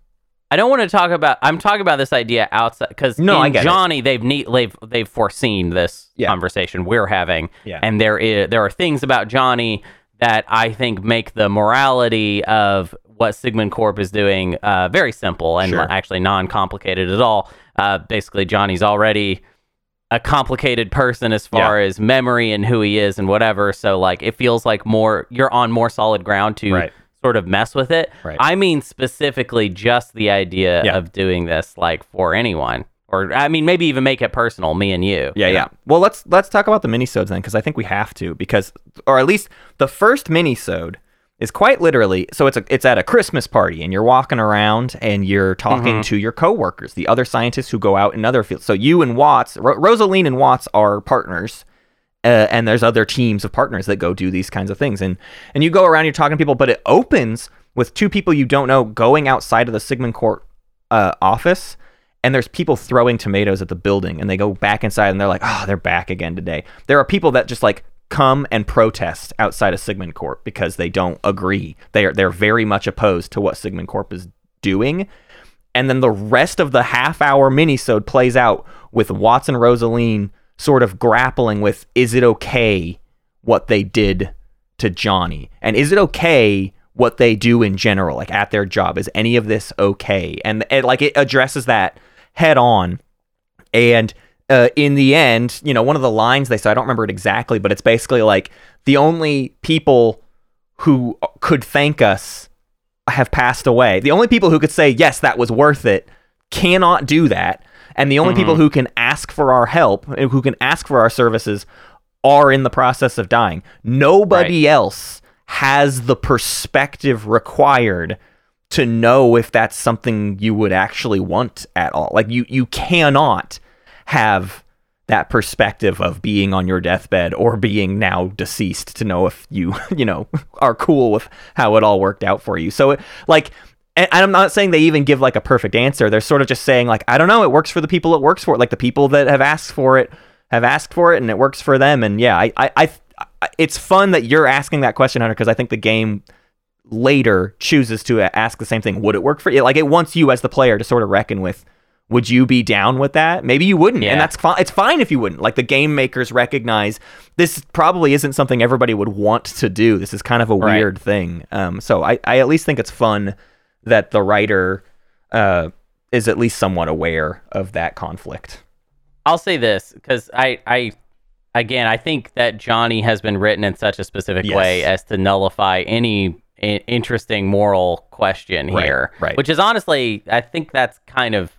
I don't want to talk about. I'm talking about this idea outside because no, in Johnny, it. they've neat, they've they've foreseen this yeah. conversation we're having, yeah. and there is there are things about Johnny that I think make the morality of what Sigmund Corp is doing uh, very simple and sure. actually non-complicated at all. Uh, basically, Johnny's already a complicated person as far yeah. as memory and who he is and whatever. So, like, it feels like more you're on more solid ground to right. sort of mess with it. Right. I mean specifically just the idea yeah. of doing this like for anyone. Or, I mean, maybe even make it personal, me and you. Yeah, you know? yeah. Well, let's let's talk about the minisodes then, because I think we have to, because, or at least the first minisode is quite literally, so it's a, it's at a Christmas party, and you're walking around, and you're talking mm-hmm. to your coworkers, the other scientists who go out in other fields. So you and Watts, Ro- Rosaline and Watts are partners, uh, and there's other teams of partners that go do these kinds of things. And, and you go around, you're talking to people, but it opens with two people you don't know going outside of the Sigmund Corp uh, office. And there's people throwing tomatoes at the building, and they go back inside, and they're like, oh, they're back again today. There are people that just like come and protest outside of Sigmund Corp because they don't agree. They are, they're very much opposed to what Sigmund Corp is doing. And then the rest of the half hour minisode plays out with Watts and Rosaline sort of grappling with, is it okay what they did to Johnny? And is it okay what they do in general, like at their job? Is any of this okay? And it, like, it addresses that head on. And uh, in the end, you know, one of the lines they said, I don't remember it exactly, but it's basically like, the only people who could thank us have passed away. The only people who could say, yes, that was worth it, cannot do that. And the only mm-hmm. people who can ask for our help, who can ask for our services, are in the process of dying. Nobody right. else has the perspective required to know if that's something you would actually want at all. Like, you you cannot have that perspective of being on your deathbed or being now deceased to know if you, you know, are cool with how it all worked out for you. So, it, like, and I'm not saying they even give, like, a perfect answer. They're sort of just saying, like, I don't know, it works for the people it works for. Like, the people that have asked for it have asked for it, and it works for them. And, yeah, I... I, I it's fun that you're asking that question, Hunter, because I think the game later chooses to ask the same thing. Would it work for you? Like, it wants you as the player to sort of reckon with, would you be down with that? Maybe you wouldn't. Yeah. And that's fine. It's fine if you wouldn't. Like, the game makers recognize this probably isn't something everybody would want to do. This is kind of a right. weird thing. Um, so I, I at least think it's fun that the writer uh, is at least somewhat aware of that conflict. I'll say this, because I... I... Again, I think that Johnny has been written in such a specific yes. way as to nullify any i- interesting moral question right, here, right. which is honestly, I think that's kind of,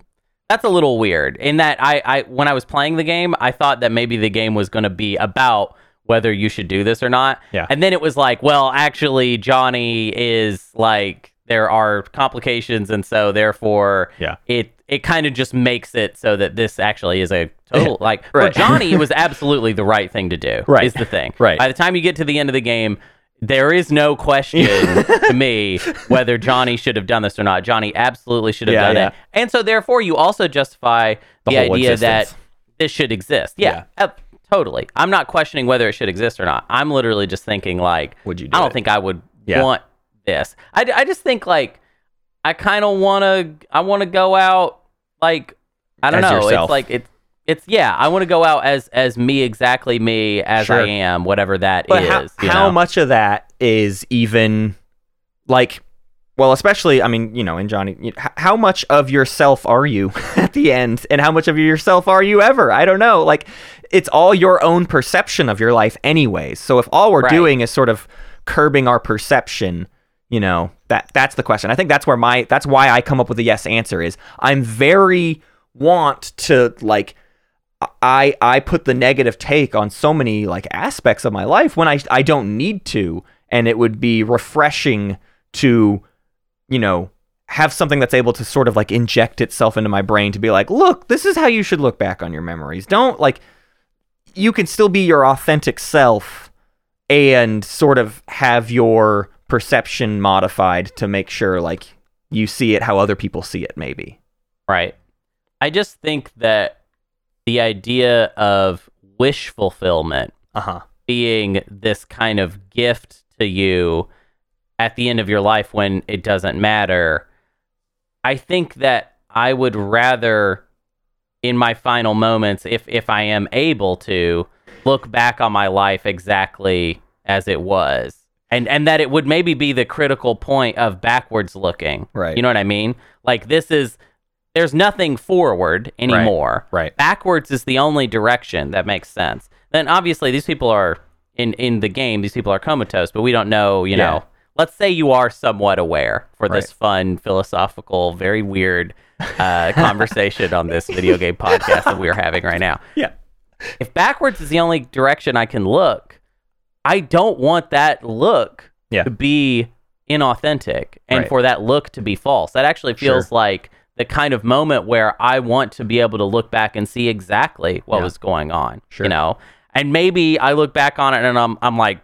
that's a little weird in that I, I when I was playing the game, I thought that maybe the game was going to be about whether you should do this or not. Yeah. And then it was like, well, actually, Johnny is like, there are complications. And so therefore yeah. it, it kind of just makes it so that this actually is a total, like, right. for Johnny, it was absolutely the right thing to do, right. is the thing. Right. By the time you get to the end of the game, there is no question to me whether Johnny should have done this or not. Johnny absolutely should have yeah, done yeah. it. And so, therefore, you also justify the, the idea existence. that this should exist. Yeah, yeah. Uh, totally. I'm not questioning whether it should exist or not. I'm literally just thinking, like, would you do I don't it? think I would yeah. want this. I, I just think, like, I kind of want to, I want to go out like, I don't as know. Yourself. It's like, it's, it's, yeah, I want to go out as, as me, exactly me as sure. I am, whatever that but is. How, you how know? much of that is even like, well, especially, I mean, you know, in Johnny, you, how much of yourself are you at the end, and how much of yourself are you ever? I don't know. Like, it's all your own perception of your life anyways. So if all we're right. doing is sort of curbing our perception, you know, that that's the question. I think that's where my that's why I come up with a yes answer is I'm very want to like I I put the negative take on so many like aspects of my life when I I don't need to, and it would be refreshing to, you know, have something that's able to sort of like inject itself into my brain to be like, look, this is how you should look back on your memories. Don't like you can still be your authentic self and sort of have your perception modified to make sure like you see it how other people see it maybe. Right. I just think that the idea of wish fulfillment uh-huh. being this kind of gift to you at the end of your life when it doesn't matter, I think that I would rather in my final moments, if if I am able to, look back on my life exactly as it was. And and that it would maybe be the critical point of backwards looking. Right. You know what I mean? Like this is, there's nothing forward anymore. Right. right. Backwards is the only direction that makes sense. Then obviously these people are, in, in the game, these people are comatose, but we don't know, you yeah. know, let's say you are somewhat aware for right. this fun, philosophical, very weird uh, conversation on this video game podcast that we are having right now. Yeah. If backwards is the only direction I can look, I don't want that look yeah. to be inauthentic and right. for that look to be false. That actually feels sure. like the kind of moment where I want to be able to look back and see exactly what yeah. was going on, sure. you know? And maybe I look back on it and I'm I'm like,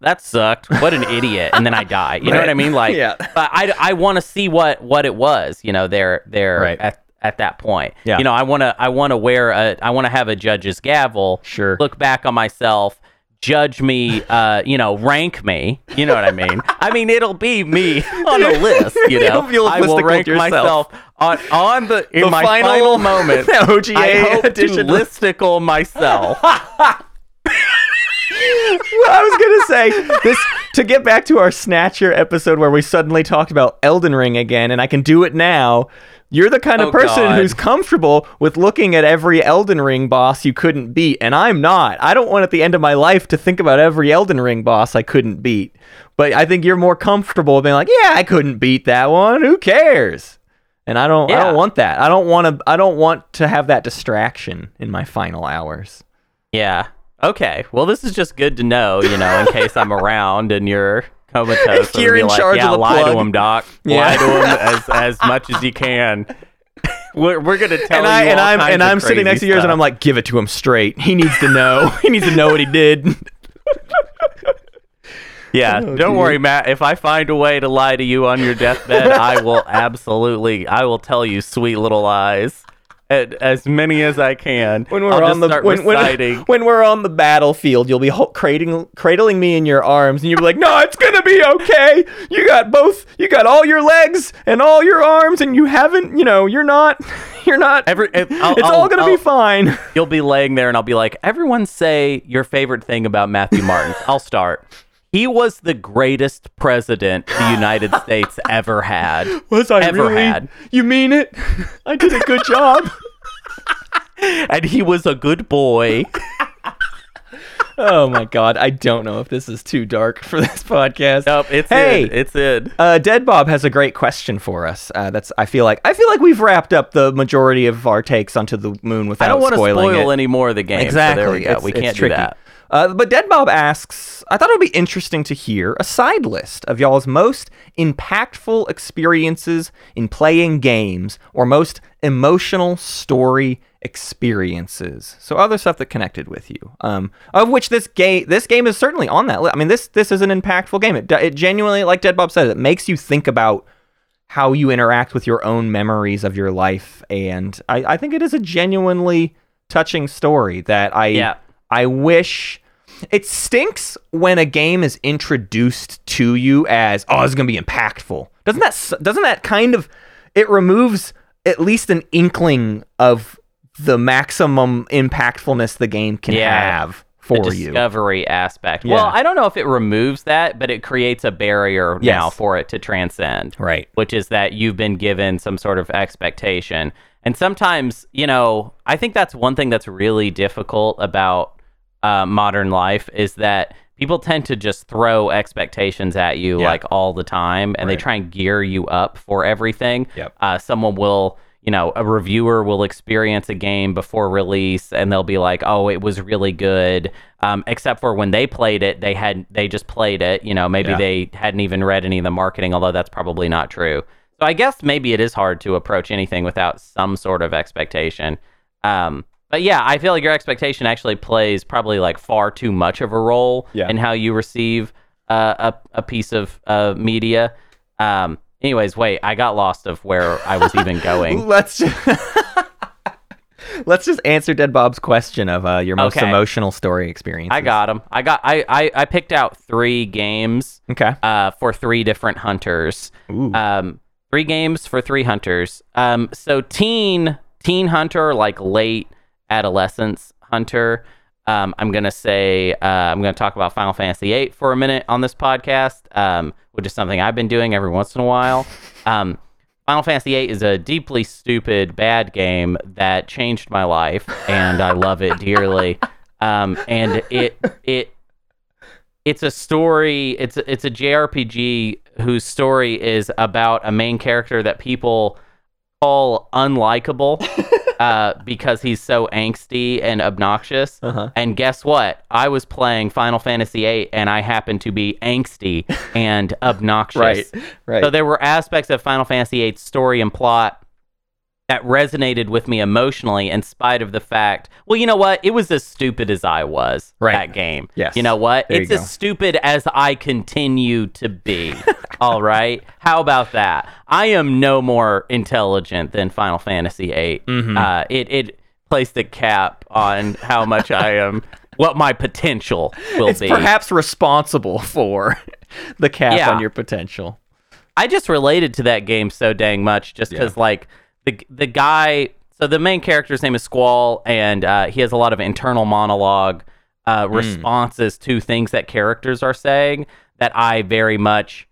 that sucked. What an idiot. And then I die. You right. know what I mean? Like, yeah. but I, I want to see what, what it was, you know, there, there right. at, at that point. Yeah. You know, I want to, I want to wear a, I want to have a judge's gavel, sure. look back on myself, judge me, uh, you know, rank me, you know what I mean? I mean, it'll be me on a list, you know, you'll, you'll I will rank myself on, on the, in the my final, final moment, O G A I hope edition. To listicle myself. Well, I was going to say, this to get back to our Snatcher episode where we suddenly talked about Elden Ring again, and I can do it now. You're the kind of oh, person God. who's comfortable with looking at every Elden Ring boss you couldn't beat, and I'm not. I don't want at the end of my life to think about every Elden Ring boss I couldn't beat. But I think you're more comfortable being like, yeah, I couldn't beat that one. Who cares? And I don't yeah. I don't want that. I don't want to I don't want to have that distraction in my final hours. Yeah. Okay, well, this is just good to know, you know, in case I'm around and you're comatose. If you're in like, charge yeah, of the lie plug. to him, Doc. Yeah. Lie to him as, as much as you can. We're, we're going to tell and I, you and all I'm, kinds And of I'm crazy sitting next to yours, and I'm like, give it to him straight. He needs to know. He needs to know what he did. Yeah, oh, don't dude. worry, Matt. If I find a way to lie to you on your deathbed, I will absolutely, I will tell you sweet little lies. As many as I can. When we're I'll on the when, when, when we're on the battlefield, you'll be ho- cradling cradling me in your arms, and you'll be like, "No, it's gonna be okay. You got both. You got all your legs and all your arms, and you haven't. You know, you're not. You're not. Every, if, I'll, it's I'll, all gonna I'll, be fine." You'll be laying there, and I'll be like, "Everyone, say your favorite thing about Matthew Martin." I'll start. He was the greatest president the United States ever had. Was I ever really? Had. You mean it? I did a good job. And he was a good boy. Oh my God. I don't know if this is too dark for this podcast. Nope, it's hey, in. It's in. Uh, Dead Bob has a great question for us. Uh, that's I feel like I feel like we've wrapped up the majority of our takes on To the Moon without spoiling it. I don't want to spoil it. any more of the game. Exactly. So there we go. It's, we can't do tricky. that. Uh, but Dead Bob asks, I thought it would be interesting to hear a side list of y'all's most impactful experiences in playing games or most emotional story experiences. So other stuff that connected with you, um, of which this game this game is certainly on that list. I mean, this this is an impactful game. It, it genuinely, like Dead Bob said, it makes you think about how you interact with your own memories of your life. And I, I think it is a genuinely touching story that I... Yeah. I wish it stinks when a game is introduced to you as, oh, it's going to be impactful. Doesn't that doesn't that kind of it removes at least an inkling of the maximum impactfulness the game can yeah. have for the you. Discovery aspect. Yeah. Well, I don't know if it removes that, but it creates a barrier yes. now for it to transcend. Right. Which is that you've been given some sort of expectation. And sometimes, you know, I think that's one thing that's really difficult about Uh, modern life is that people tend to just throw expectations at you yeah. like all the time, and right. they try and gear you up for everything. Yep. Uh, someone will, you know, a reviewer will experience a game before release, and they'll be like, "Oh, it was really good," um, except for when they played it, they had they just played it. You know, maybe yeah. they hadn't even read any of the marketing, although that's probably not true. So I guess maybe it is hard to approach anything without some sort of expectation. Um, But yeah, I feel like your expectation actually plays probably like far too much of a role yeah. in how you receive uh, a a piece of uh, media. Um, anyways, wait, I got lost of where I was even going. Let's just let's just answer Dead Bob's question of uh, your most okay. emotional story experience. I got him. I got. I, I, I picked out three games. Okay. Uh, for three different hunters. Ooh. Um, three games for three hunters. Um, so teen teen hunter, like late adolescence hunter. Um, I'm going to say, uh, I'm going to talk about Final Fantasy eight for a minute on this podcast, um, which is something I've been doing every once in a while. Um, Final Fantasy eight is a deeply stupid, bad game that changed my life, and I love it dearly. Um, and it, it, it's a story, it's it's a J R P G whose story is about a main character that people call unlikable uh, because he's so angsty and obnoxious. Uh-huh. And guess what? I was playing Final Fantasy eight and I happened to be angsty and obnoxious. Right, right. So there were aspects of Final Fantasy eight's story and plot that resonated with me emotionally in spite of the fact, well, you know what? It was as stupid as I was, right. that game. Yes. You know what? There it's as stupid as I continue to be. All right? How about that? I am no more intelligent than Final Fantasy eight. Mm-hmm. Uh, it, it placed a cap on how much I am, what my potential will it's be. It's perhaps responsible for the cap yeah. on your potential. I just related to that game so dang much just because, yeah. like, The the guy, so the main character's name is Squall, and uh, he has a lot of internal monologue uh, responses mm. to things that characters are saying that I very much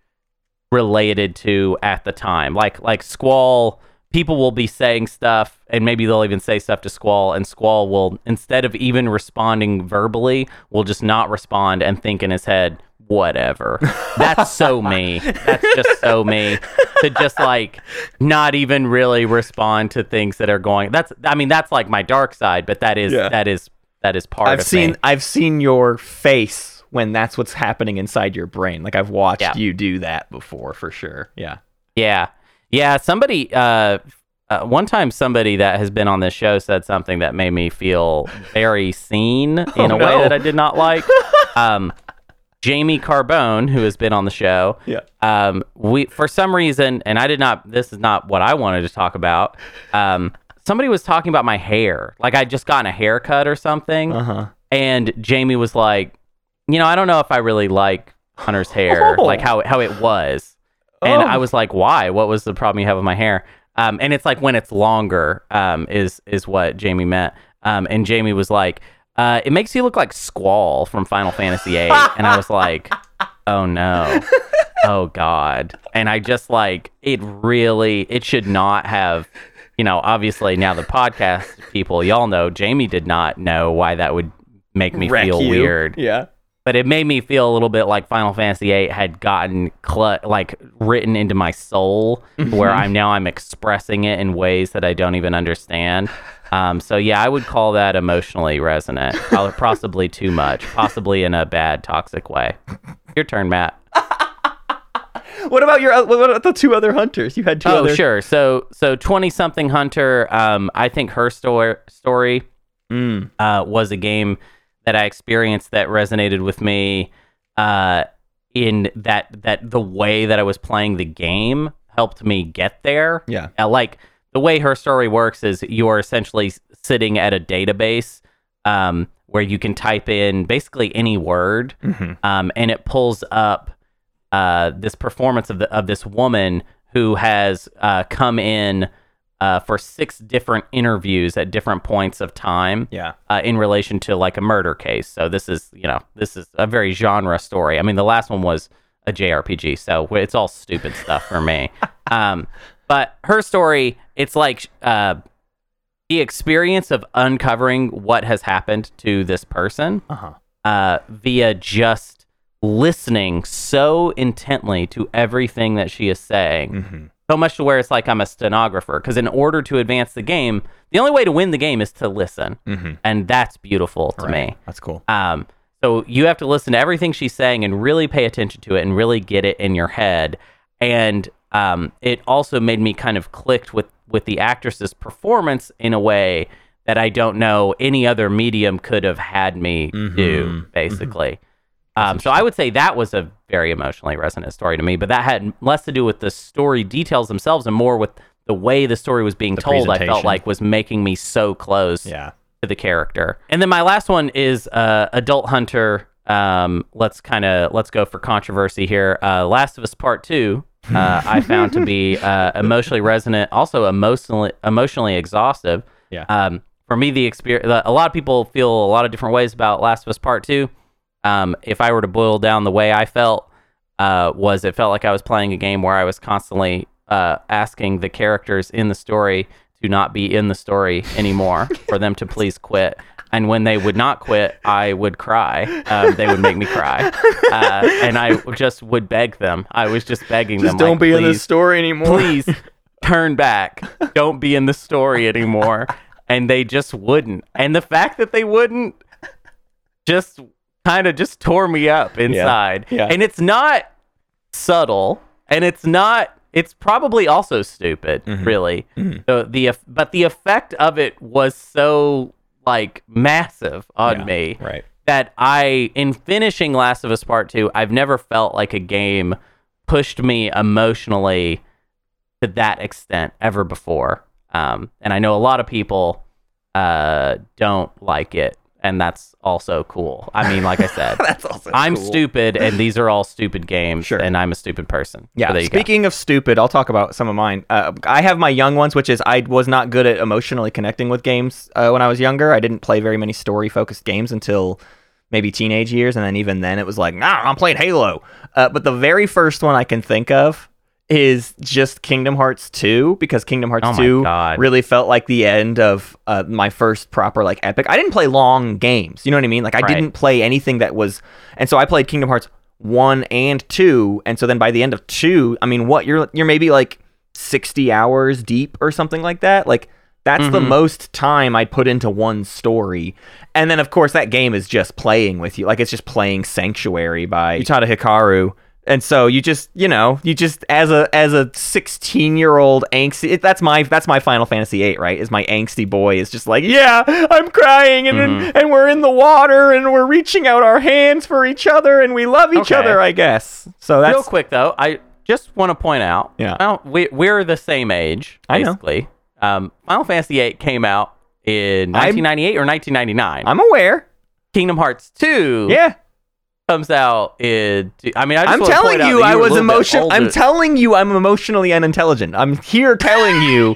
related to at the time. Like like Squall, people will be saying stuff, and maybe they'll even say stuff to Squall, and Squall will, instead of even responding verbally, will just not respond and think in his head, whatever. That's so me. That's just so me to just like not even really respond to things that are going. That's I mean that's like my dark side, but that is yeah. that is that is part I've of seen me. I've seen your face when that's what's happening inside your brain. Like I've watched yeah. you do that before for sure. Yeah. Yeah. Yeah, somebody uh, uh one time somebody that has been on this show said something that made me feel very seen in oh, a no. way that I did not like. Um Jamie Carbone, who has been on the show, yeah. um, we for some reason, and I did not, this is not what I wanted to talk about, um, somebody was talking about my hair. Like, I'd just gotten a haircut or something, uh-huh. and Jamie was like, you know, I don't know if I really like Hunter's hair, oh. like how, how it was. And oh. I was like, why? What was the problem you have with my hair? Um, and it's like when it's longer um, is, is what Jamie meant. Um, and Jamie was like, Uh, it makes you look like Squall from Final Fantasy eight. And I was like, oh no. Oh God. And I just like, it really, it should not have, you know, obviously now the podcast people, y'all know, Jamie did not know why that would make me Wreck feel you. Weird. Yeah. But it made me feel a little bit like Final Fantasy eight had gotten cl- like written into my soul mm-hmm. where I'm now I'm expressing it in ways that I don't even understand. Um, so, yeah, I would call that emotionally resonant, possibly too much, possibly in a bad, toxic way. Your turn, Matt. What about your? What about the two other hunters? You had two oh, other. Oh, sure. So, so twenty-something hunter, um, I think her sto- story mm. uh, was a game that I experienced that resonated with me uh, in that, that the way that I was playing the game helped me get there. Yeah. Uh, like... The way her story works is you are essentially sitting at a database um, where you can type in basically any word, mm-hmm. um, and it pulls up uh, this performance of the, of this woman who has uh, come in uh, for six different interviews at different points of time. Yeah, uh, in relation to like a murder case. So this is you know this is a very genre story. I mean the last one was a J R P G, so it's all stupid stuff for me. Um, But her story, it's like uh, the experience of uncovering what has happened to this person uh-huh. uh, via just listening so intently to everything that she is saying. Mm-hmm. So much to where it's like I'm a stenographer. Because in order to advance the game, the only way to win the game is to listen. Mm-hmm. And that's beautiful to right. me. That's cool. Um, so you have to listen to everything she's saying and really pay attention to it and really get it in your head. And... Um, it also made me kind of clicked with, with the actress's performance in a way that I don't know any other medium could have had me mm-hmm. do, basically. Mm-hmm. Um, so I would say that was a very emotionally resonant story to me, but that had less to do with the story details themselves and more with the way the story was being the told, I felt like was making me so close yeah. to the character. And then my last one is uh, Adult Hunter. Um, let's kind of, let's go for controversy here. Uh, Last of Us Part Two. uh, I found to be uh, emotionally resonant, also emotionally emotionally exhaustive. Yeah. Um, for me, the experience. A lot of people feel a lot of different ways about Last of Us Part Two. Um, if I were to boil down the way I felt, uh, was it felt like I was playing a game where I was constantly uh, asking the characters in the story to not be in the story anymore, for them to please quit. And when they would not quit, I would cry. Um, they would make me cry. Uh, and I just would beg them. I was just begging just them. Just don't like, be in this story anymore. Please turn back. Don't be in the story anymore. And they just wouldn't. And the fact that they wouldn't just kind of just tore me up inside. Yeah. Yeah. And it's not subtle. And it's not... It's probably also stupid, mm-hmm. really. Mm-hmm. So the But the effect of it was so... like massive on yeah, me right. that I, in finishing Last of Us Part Two, I've never felt like a game pushed me emotionally to that extent ever before. Um, and I know a lot of people uh, don't like it, and that's also cool. I mean, like I said, that's also I'm cool. stupid, and these are all stupid games, sure. and I'm a stupid person. Yeah. So Speaking go. of stupid, I'll talk about some of mine. Uh, I have my young ones, which is I was not good at emotionally connecting with games uh, when I was younger. I didn't play very many story-focused games until maybe teenage years, and then even then it was like, nah, I'm playing Halo. Uh, but the very first one I can think of is just Kingdom Hearts two, because Kingdom Hearts oh two God. really felt like the end of uh, my first proper like epic. I didn't play long games, you know what I mean? Like I right. didn't play anything that was, and so I played Kingdom Hearts one and two, and so then by the end of two, I mean, what you're you're maybe like sixty hours deep or something like that. Like that's mm-hmm. the most time I put into one story. And then of course that game is just playing with you, like it's just playing Sanctuary by Utada Hikaru. And so you just, you know, you just as a as a sixteen-year-old angsty. It, that's my that's my Final Fantasy eight, right? Is my angsty boy is just like, yeah, I'm crying, and mm-hmm. and, and we're in the water, and we're reaching out our hands for each other, and we love each okay. other, I guess. So that's real quick though. I just want to point out, yeah, well, we we're the same age basically. I know. Um, Final Fantasy eight came out in nineteen ninety-eight I'm, or nineteen ninety-nine. I'm aware. Kingdom Hearts two. Yeah. Comes out in I mean I just I'm telling you, you I was emotional I'm telling you I'm emotionally unintelligent. I'm here telling you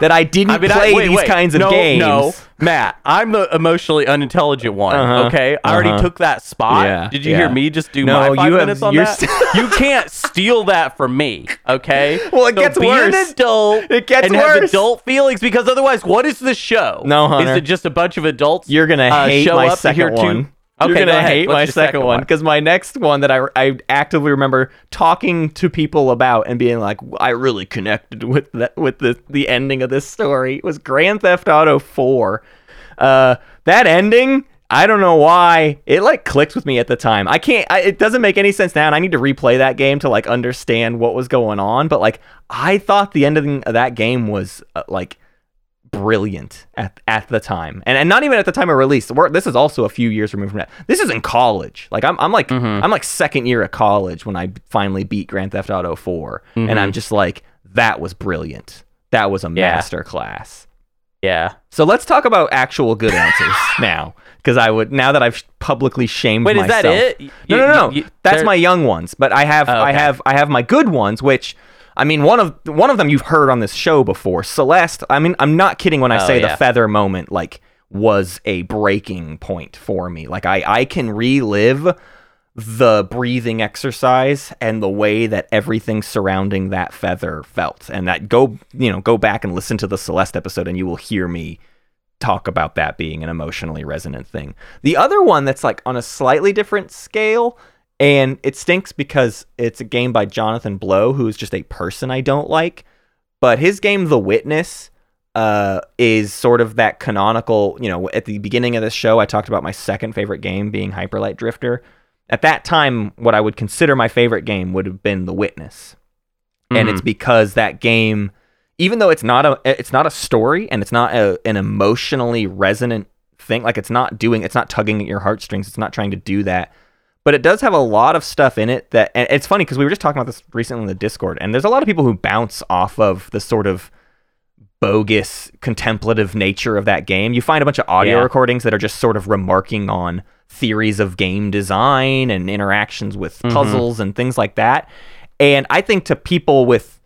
that I didn't I mean, play I, wait, these wait. kinds of no, games. No, Matt, I'm the emotionally unintelligent one. Uh-huh, okay, I uh-huh. already took that spot. Yeah, Did you yeah. hear me just do no, my five you minutes have, on that? St- you can't steal that from me. Okay. Well, it so gets be worse. An adult it gets and worse. Have adult feelings, because otherwise, what is the show? No, Hunter. Is it just a bunch of adults? You're gonna uh, hate show my up second one. Two- You're okay, going to hate my second one, because my next one that I, I actively remember talking to people about and being like, I really connected with that, with the, the ending of this story, was Grand Theft Auto four. Uh, that ending, I don't know why, it like clicked with me at the time. I can't, I, it doesn't make any sense now, and I need to replay that game to like understand what was going on, but like I thought the ending of that game was uh, like... brilliant at at the time, and and not even at the time of release. We're, this is also a few years removed from that. This is in college. Like I'm I'm like mm-hmm. I'm like second year of college when I finally beat Grand Theft Auto four, mm-hmm. and I'm just like, that was brilliant. That was a yeah. masterclass. Yeah. So let's talk about actual good answers now, because I would now that I've publicly shamed Wait, myself. Wait, is that it? You, no, no, no. You, you, That's they're... my young ones, but I have oh, okay. I have I have my good ones, which. I mean, one of one of them you've heard on this show before, Celeste. I mean, I'm not kidding when I oh, say yeah. the feather moment, like, was a breaking point for me. Like, I, I can relive the breathing exercise and the way that everything surrounding that feather felt. And that go, you know, go back and listen to the Celeste episode, and you will hear me talk about that being an emotionally resonant thing. The other one that's like on a slightly different scale. And it stinks because it's a game by Jonathan Blow, who is just a person I don't like. But his game, The Witness, uh, is sort of that canonical, you know, at the beginning of this show, I talked about my second favorite game being Hyper Light Drifter. At that time, what I would consider my favorite game would have been The Witness. Mm-hmm. And it's because that game, even though it's not a, it's not a story and it's not a, an emotionally resonant thing, like it's not doing, it's not tugging at your heartstrings. It's not trying to do that. But it does have a lot of stuff in it that, and it's funny because we were just talking about this recently in the Discord, and there's a lot of people who bounce off of the sort of bogus contemplative nature of that game. You find a bunch of audio yeah. recordings that are just sort of remarking on theories of game design and interactions with mm-hmm. puzzles and things like that. And I think to people with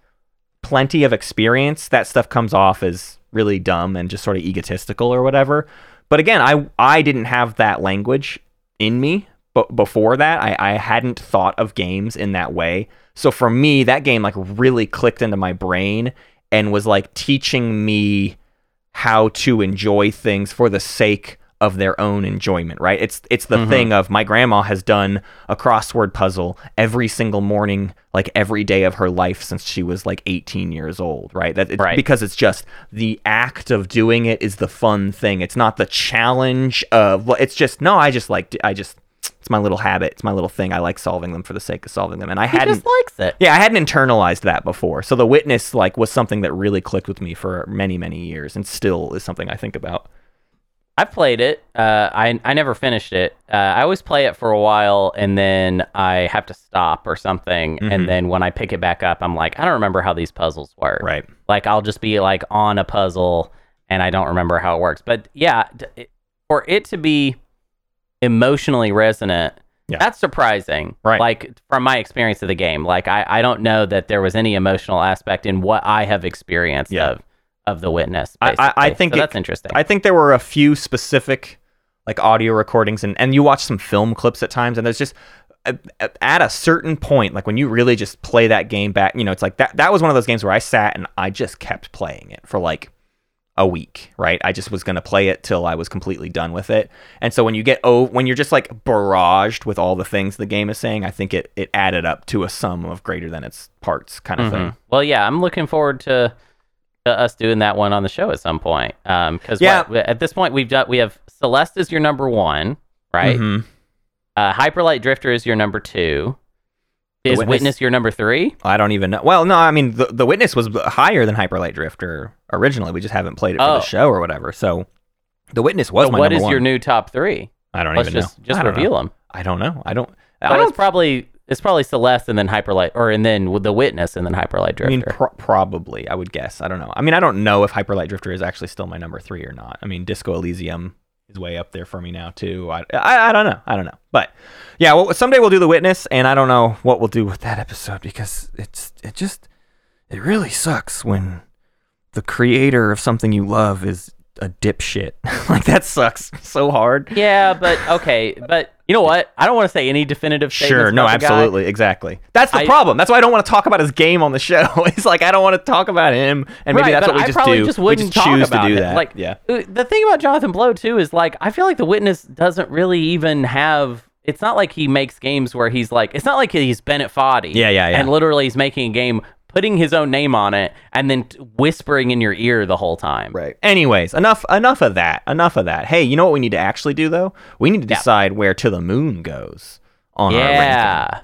plenty of experience, that stuff comes off as really dumb and just sort of egotistical or whatever. But again, I I didn't have that language in me. But before that, I, I hadn't thought of games in that way. So for me, that game like really clicked into my brain and was like teaching me how to enjoy things for the sake of their own enjoyment, right? It's it's the mm-hmm. thing of, my grandma has done a crossword puzzle every single morning, like every day of her life since she was like eighteen years old, right? That it's, right. Because it's just the act of doing it is the fun thing. It's not the challenge of, it's just, no, I just like, I just, it's my little habit. It's my little thing. I like solving them for the sake of solving them. And I he hadn't just likes it. Yeah, I hadn't internalized that before. So The Witness like was something that really clicked with me for many, many years, and still is something I think about. I played it. Uh, I I never finished it. Uh, I always play it for a while, and then I have to stop or something. Mm-hmm. And then when I pick it back up, I'm like, I don't remember how these puzzles work. Right. Like, I'll just be like on a puzzle, and I don't remember how it works. But yeah, it, for it to be emotionally resonant, yeah. that's surprising. Right. Like, from my experience of the game, like I, I don't know that there was any emotional aspect in what I have experienced yeah. of. Of The Witness, basically. I, I think so it, that's interesting. I think there were a few specific, like, audio recordings, and, and you watch some film clips at times, and there's just at a certain point, like when you really just play that game back, you know, it's like that. That was one of those games where I sat and I just kept playing it for like a week, right? I just was going to play it till I was completely done with it. And so when you get oh, when you're just like barraged with all the things the game is saying, I think it it added up to a sum of greater than its parts kind of mm-hmm. thing. Well, yeah, I'm looking forward to. us doing that one on the show at some point, um because yeah. at this point we've done we have Celeste is your number one, right? Mm-hmm. uh Hyper Light Drifter is your number two. Is Witness, Witness your number three? I don't even know. Well, no, I mean the, the Witness was higher than Hyper Light Drifter originally. We just haven't played it for oh. the show or whatever. So The Witness was so my what number is one. Your new top three? I don't Let's even just, know. Just reveal know. them. I don't know. I don't. But I don't it's probably. It's probably Celeste and then Hyper Light, or and then with The Witness and then Hyper Light Drifter. I mean, pro- probably, I would guess. I don't know. I mean, I don't know if Hyper Light Drifter is actually still my number three or not. I mean, Disco Elysium is way up there for me now, too. I, I, I don't know. I don't know. But, yeah, well, someday we'll do The Witness, and I don't know what we'll do with that episode, because it's it just, it really sucks when the creator of something you love is a dipshit. Like, that sucks so hard. Yeah, but, okay, but... You know what? I don't want to say any definitive statements. Sure, no, absolutely, guy. exactly. That's the I, problem. That's why I don't want to talk about his game on the show. It's like, I don't want to talk about him, and maybe right, that's what we I just probably do. Just wouldn't we just talk choose about to do it. That. Like, yeah. The thing about Jonathan Blow, too, is like, I feel like The Witness doesn't really even have... It's not like he makes games where he's like... It's not like he's Bennett Foddy. Yeah, yeah, yeah. And literally he's making a game... putting his own name on it, and then whispering in your ear the whole time. Right. Anyways, enough enough of that. Enough of that. Hey, you know what we need to actually do, though? We need to decide yeah. where To the Moon goes on yeah. our ranking. Yeah.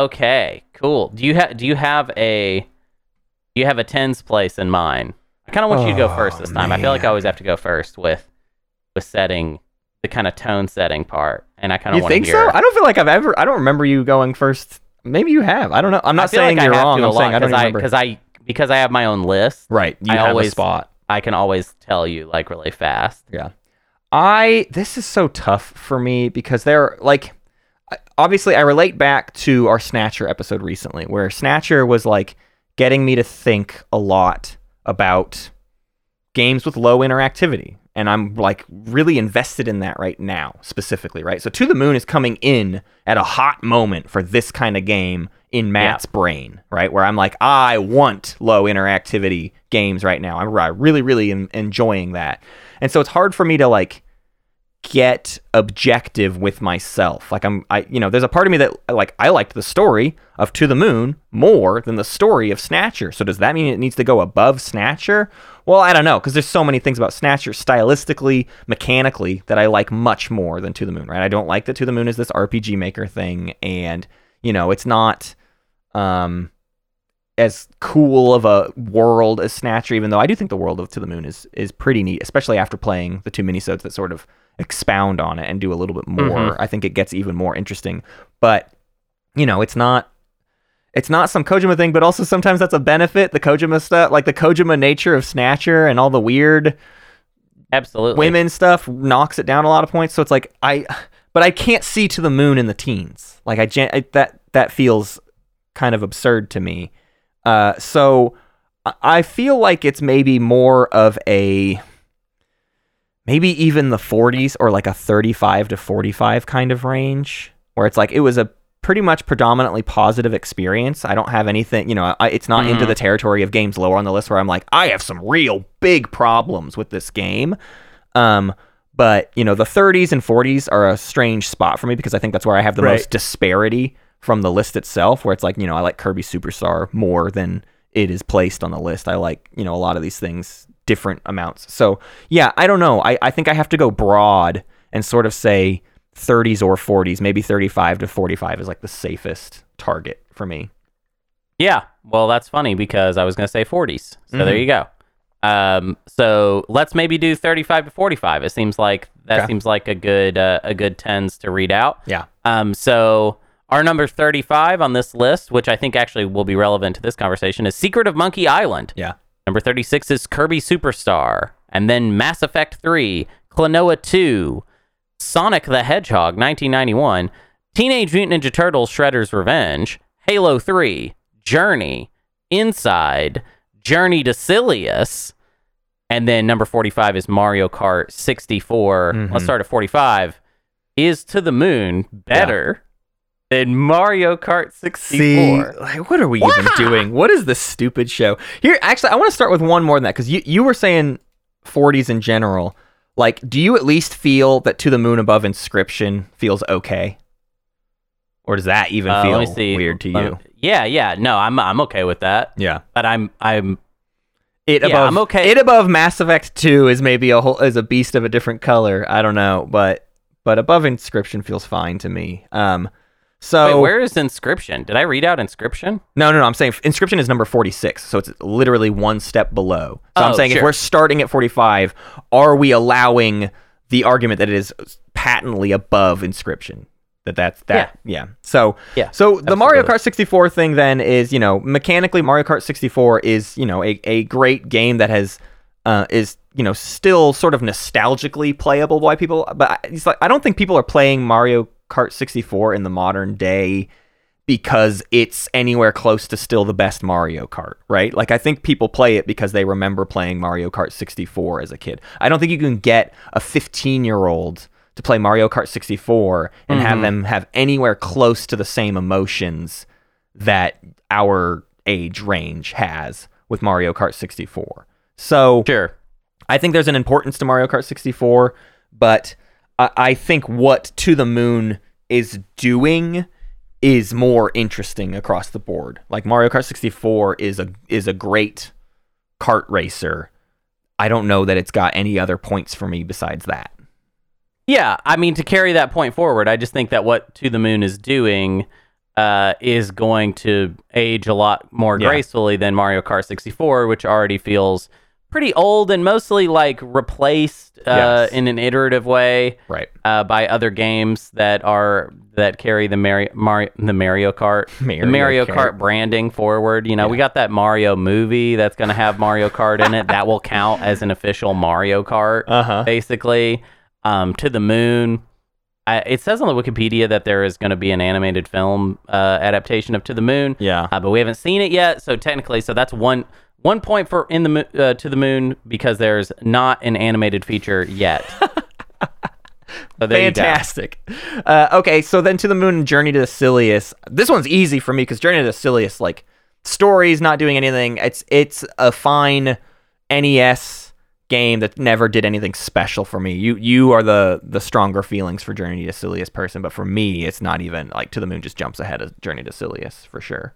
Okay, cool. Do you, ha- do you have a... Do you have a tens place in mind? I kind of want oh, you to go first this time. Man. I feel like I always have to go first with with setting... the kind of tone setting part. And I kind of want to hear... You think so? I don't feel like I've ever... I don't remember you going first... Maybe you have. I don't know. I'm not saying you're wrong. I'm saying I don't remember. Because I, because I have my own list. Right. You have a spot. I can always tell you like really fast. Yeah. I, this is so tough for me because they're like, obviously I relate back to our Snatcher episode recently where Snatcher was like getting me to think a lot about games with low interactivity. And I'm like really invested in that right now, specifically, right? So To the Moon is coming in at a hot moment for this kind of game in Matt's yeah. brain, right? Where I'm like, I want low interactivity games right now. I'm really, really in- enjoying that. And so it's hard for me to like get objective with myself. Like I'm, I, you know, there's a part of me that like, I liked the story of To the Moon more than the story of Snatcher. So does that mean it needs to go above Snatcher? Well, I don't know, because there's so many things about Snatcher stylistically, mechanically, that I like much more than To the Moon, right? I don't like that To the Moon is this R P G Maker thing, and, you know, it's not um, as cool of a world as Snatcher, even though I do think the world of To the Moon is is pretty neat, especially after playing the two minisodes that sort of expound on it and do a little bit more. Mm-hmm. I think it gets even more interesting. But, you know, it's not... It's not some Kojima thing, but also sometimes that's a benefit, the Kojima stuff, like the Kojima nature of Snatcher and all the weird absolutely women stuff knocks it down a lot of points. So it's like, I, but I can't see To the Moon in the teens. Like I, I that, that feels kind of absurd to me. Uh, so I feel like it's maybe more of a, maybe even the forties or like a thirty-five to forty-five kind of range where it's like, it was a pretty much predominantly positive experience. I don't have anything, you know, I, it's not mm-hmm. into the territory of games lower on the list where I'm like, I have some real big problems with this game. Um, But, you know, the thirties and forties are a strange spot for me because I think that's where I have the right. most disparity from the list itself, where it's like, you know, I like Kirby Superstar more than it is placed on the list. I like, you know, a lot of these things, different amounts. So, yeah, I don't know. I, I think I have to go broad and sort of say thirties or forties, maybe thirty-five to forty-five is like the safest target for me. Yeah, well, that's funny because I was going to say forties. So mm-hmm. there you go. Um, so let's maybe do thirty-five to forty-five. It seems like that okay. seems like a good, uh, a good tens to read out. Yeah. Um, so our number thirty-five on this list, which I think actually will be relevant to this conversation, is Secret of Monkey Island. Yeah. Number thirty-six is Kirby Superstar, and then Mass Effect three, Klonoa two, Sonic the Hedgehog, nineteen ninety-one, Teenage Mutant Ninja Turtles, Shredder's Revenge, Halo three, Journey, Inside, Journey to Silius, and then number forty-five is Mario Kart sixty-four. Mm-hmm. Let's start at forty-five. Is To the Moon better yeah. than Mario Kart sixty-four? See, like, what are we wow. even doing? What is this stupid show? Here, actually, I want to start with one more than that, because you, you were saying forties in general. Like, do you at least feel that To the Moon above Inscription feels okay? Or does that even uh, feel weird to you? Um, yeah, yeah. No, I'm I'm okay with that. Yeah. But I'm I'm It yeah, above I'm okay. It above Mass Effect two is maybe a whole is a beast of a different color. I don't know, but but above Inscription feels fine to me. Um so Wait, where is Inscription? Did I read out Inscription? No, no, no. I'm saying Inscription is number forty-six, so it's literally one step below. So oh, I'm saying sure. if we're starting at forty-five, are we allowing the argument that it is patently above Inscription? that that's that yeah, yeah. so yeah so the absolutely. Mario Kart sixty-four thing then is, you know, mechanically Mario Kart sixty-four is, you know, a, a great game that has uh is, you know, still sort of nostalgically playable by people, but it's like I don't think people are playing Mario Kart sixty-four in the modern day because it's anywhere close to still the best Mario Kart, right? Like, I think people play it because they remember playing Mario Kart sixty-four as a kid. I don't think you can get a fifteen year old to play Mario Kart sixty-four and mm-hmm. have them have anywhere close to the same emotions that our age range has with Mario Kart sixty-four. So sure. I think there's an importance to Mario Kart sixty-four, but I, I think what To the Moon is doing is more interesting across the board. Like, Mario Kart sixty-four is a is a great kart racer. I don't know that it's got any other points for me besides that. Yeah, I mean, to carry that point forward, I just think that what To the Moon is doing uh, is going to age a lot more yeah. gracefully than Mario Kart sixty-four, which already feels pretty old and mostly like replaced uh, yes. in an iterative way, right? Uh, by other games that are that carry the Mario, Mario the Mario Kart Mario, the Mario Kart. Kart branding forward. You know, yeah. we got that Mario movie that's going to have Mario Kart in it that will count as an official Mario Kart, uh-huh. basically. Um, To the Moon. I, it says on the Wikipedia that there is going to be an animated film uh, adaptation of To the Moon. Yeah, uh, but we haven't seen it yet. So technically, so that's one one point for in the uh, To the Moon because there's not an animated feature yet. So there Fantastic. You go. Uh, okay, so then To the Moon and Journey to Silius. This one's easy for me because Journey to Silius, like, story's not doing anything. It's it's a fine N E S game that never did anything special for me. You you are the the stronger feelings for Journey to Silius person, but for me, it's not even like To the Moon just jumps ahead of Journey to Silius for sure.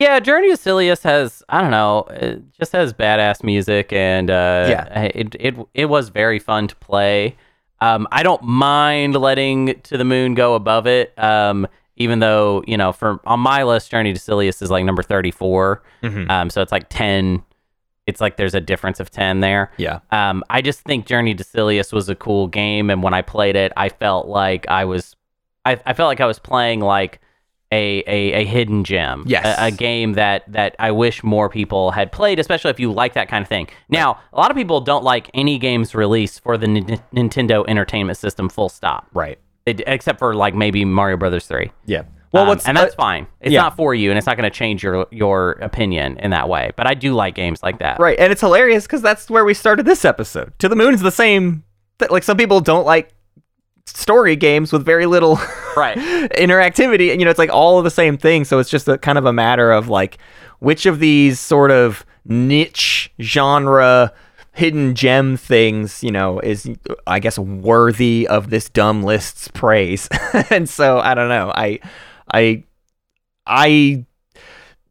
Yeah, Journey to Silius has, I don't know, it just has badass music, and uh, yeah, it it it was very fun to play. Um, I don't mind letting To the Moon go above it, um, even though, you know, for on my list, Journey to Silius is like number thirty-four, mm-hmm. um, so it's like ten. It's like there's a difference of ten there. Yeah. Um, I just think Journey to Silius was a cool game, and when I played it, I felt like I was, I, I felt like I was playing like a a, a hidden gem. Yes. A, a game that that I wish more people had played, especially if you like that kind of thing. Now, right. a lot of people don't like any games released for the N- Nintendo Entertainment System. Full stop. Right. It, except for like maybe Mario Brothers three. Yeah. Well, what's, um, and that's uh, fine. It's yeah. not for you, and it's not going to change your your opinion in that way. But I do like games like that. Right, and it's hilarious because that's where we started this episode. To the Moon is the same. Th- like, some people don't like story games with very little right. interactivity. And, you know, it's like all of the same thing. So it's just a, kind of a matter of, like, which of these sort of niche genre hidden gem things, you know, is, I guess, worthy of this dumb list's praise. And so, I don't know. I, I, I,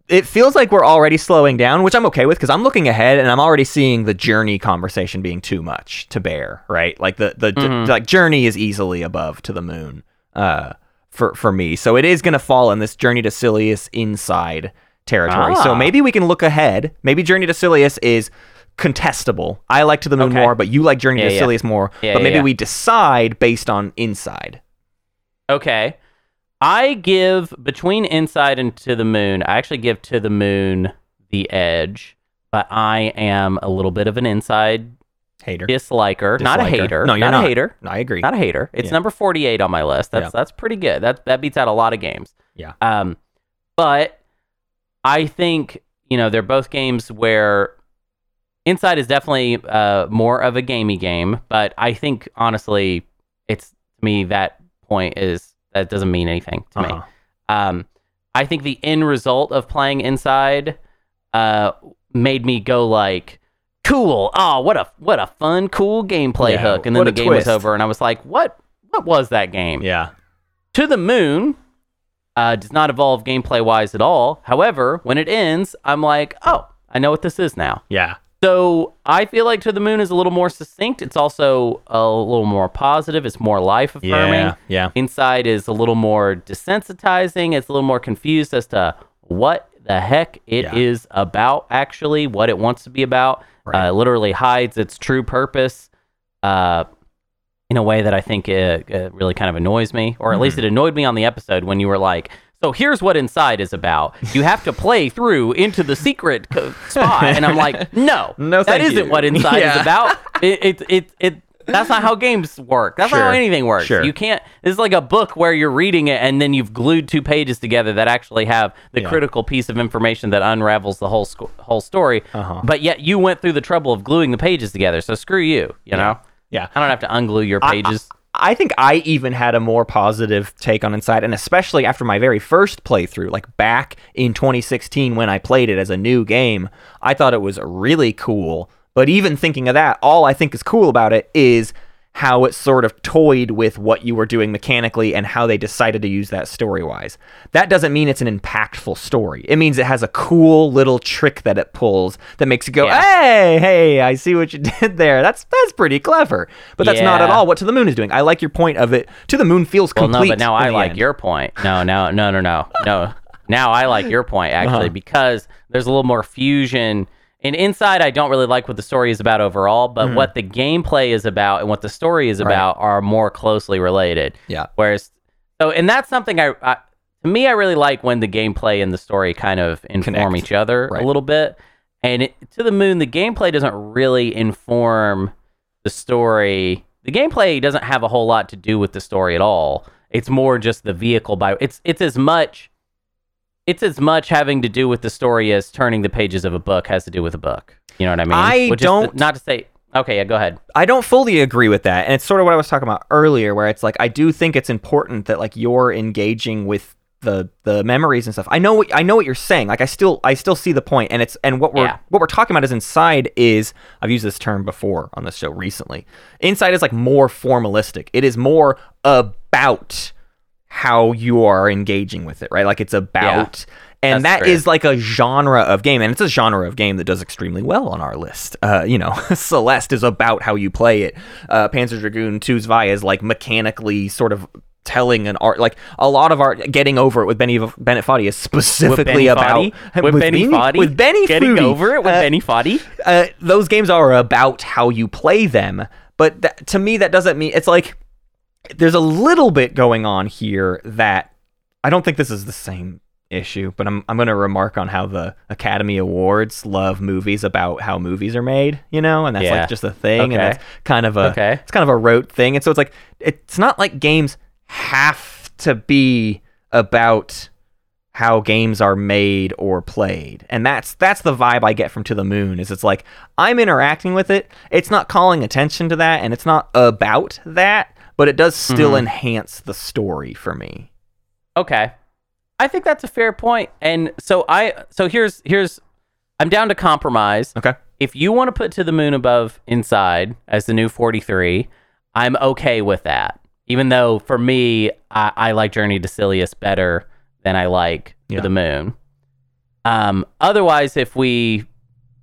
it feels like we're already slowing down, which I'm okay with, because I'm looking ahead and I'm already seeing the Journey conversation being too much to bear, right? Like the, the, mm-hmm. d- like Journey is easily above To the Moon, uh, for, for me. So it is going to fall in this Journey to Silius Inside territory. Ah. So maybe we can look ahead. Maybe Journey to Silius is contestable. I like To the Moon okay. more, but you like Journey yeah, to yeah. Silius more. Yeah, but yeah, maybe yeah. we decide based on Inside. Okay. I give, between Inside and To the Moon, I actually give To the Moon the edge, but I am a little bit of an Inside hater, disliker, disliker. Not a hater. No, you're not, not a hater. No, I agree. Not a hater. It's yeah. number forty-eight on my list. That's yeah. that's pretty good. That that beats out a lot of games. Yeah. Um, but I think, you know, they're both games where Inside is definitely uh more of a gamey game, but I think honestly, it's, to me, that point is. That doesn't mean anything to uh-huh. me. Um, I think the end result of playing Inside uh, made me go like, cool. Oh, what a what a fun, cool gameplay yeah, hook. And then the game twist. was over and I was like, what What was that game? Yeah. To the Moon uh, does not evolve gameplay-wise at all. However, when it ends, I'm like, oh, I know what this is now. Yeah. So I feel like To the Moon is a little more succinct. It's also a little more positive. It's more life-affirming. Yeah, yeah. Inside is a little more desensitizing. It's a little more confused as to what the heck it yeah. is about, actually, what it wants to be about. Right. Uh, it literally hides its true purpose uh, in a way that I think it, it really kind of annoys me, or at mm-hmm. least it annoyed me on the episode when you were like, so here's what Inside is about. You have to play through into the secret co- spot, and I'm like, no, no that isn't you. what Inside yeah. is about. It, it, it, it. That's not how games work. That's sure. not how anything works. Sure. You can't. This is like a book where you're reading it, and then you've glued two pages together that actually have the yeah. critical piece of information that unravels the whole sco- whole story. Uh-huh. But yet you went through the trouble of gluing the pages together. So screw you. You yeah. know. Yeah. I don't have to unglue your pages. I, I, I think I even had a more positive take on Inside, and especially after my very first playthrough, like back in twenty sixteen when I played it as a new game, I thought it was really cool. But even thinking of that, all I think is cool about it is how it sort of toyed with what you were doing mechanically and how they decided to use that story-wise. That doesn't mean it's an impactful story. It means it has a cool little trick that it pulls that makes you go, yeah. hey, hey, I see what you did there. That's that's pretty clever. But that's yeah. not at all what To the Moon is doing. I like your point of it. To the Moon feels well, complete. No, but now I like end. your point. No, no, no, no, no. no. Now I like your point, actually, uh-huh. because there's a little more fusion. And Inside, I don't really like what the story is about overall, but mm. what the gameplay is about and what the story is right. about are more closely related. Yeah. Whereas, so, and that's something I, I, to me, I really like when the gameplay and the story kind of inform Connect. each other right. a little bit. And it, To the Moon, the gameplay doesn't really inform the story. The gameplay doesn't have a whole lot to do with the story at all. It's more just the vehicle by, it's, it's as much. It's as much having to do with the story as turning the pages of a book has to do with a book. You know what I mean? I Which don't... Th- not to say... Okay, yeah, go ahead. I don't fully agree with that. And it's sort of what I was talking about earlier, where it's like, I do think it's important that like you're engaging with the the memories and stuff. I know what I know what you're saying. Like I still I still see the point, and it's and what we're yeah. what we're talking about is Inside is, I've used this term before on this show recently. Inside is like more formalistic. It is more about how you are engaging with it, right? Like it's about, yeah, and that true. is like a genre of game, and it's a genre of game that does extremely well on our list. Uh, you know, Celeste is about how you play it. Uh, Panzer Dragoon two's Vi is like mechanically sort of telling an art, like a lot of art. Getting Over It with Benny Bennett Foddy is specifically about with Benny Foddy. With Benny Getting Over It with Benny Foddy. Uh, those games are about how you play them, but that, to me, that doesn't mean it's like. There's a little bit going on here that I don't think this is the same issue, but I'm I'm going to remark on how the Academy Awards love movies about how movies are made, you know, and that's yeah. like just a thing, okay. and that's kind of a okay. it's kind of a rote thing, and so it's like it's not like games have to be about how games are made or played. And that's that's the vibe I get from To the Moon, is it's like I'm interacting with it. It's not calling attention to that, and it's not about that. But it does still mm-hmm. enhance the story for me. Okay. I think that's a fair point. And so I so here's here's I'm down to compromise. Okay. if you want to put To the Moon Above Inside as the new forty-three, I'm okay with that. Even though, for me, I, I like Journey to Silius better than I like yeah. To the Moon. Um, otherwise, if we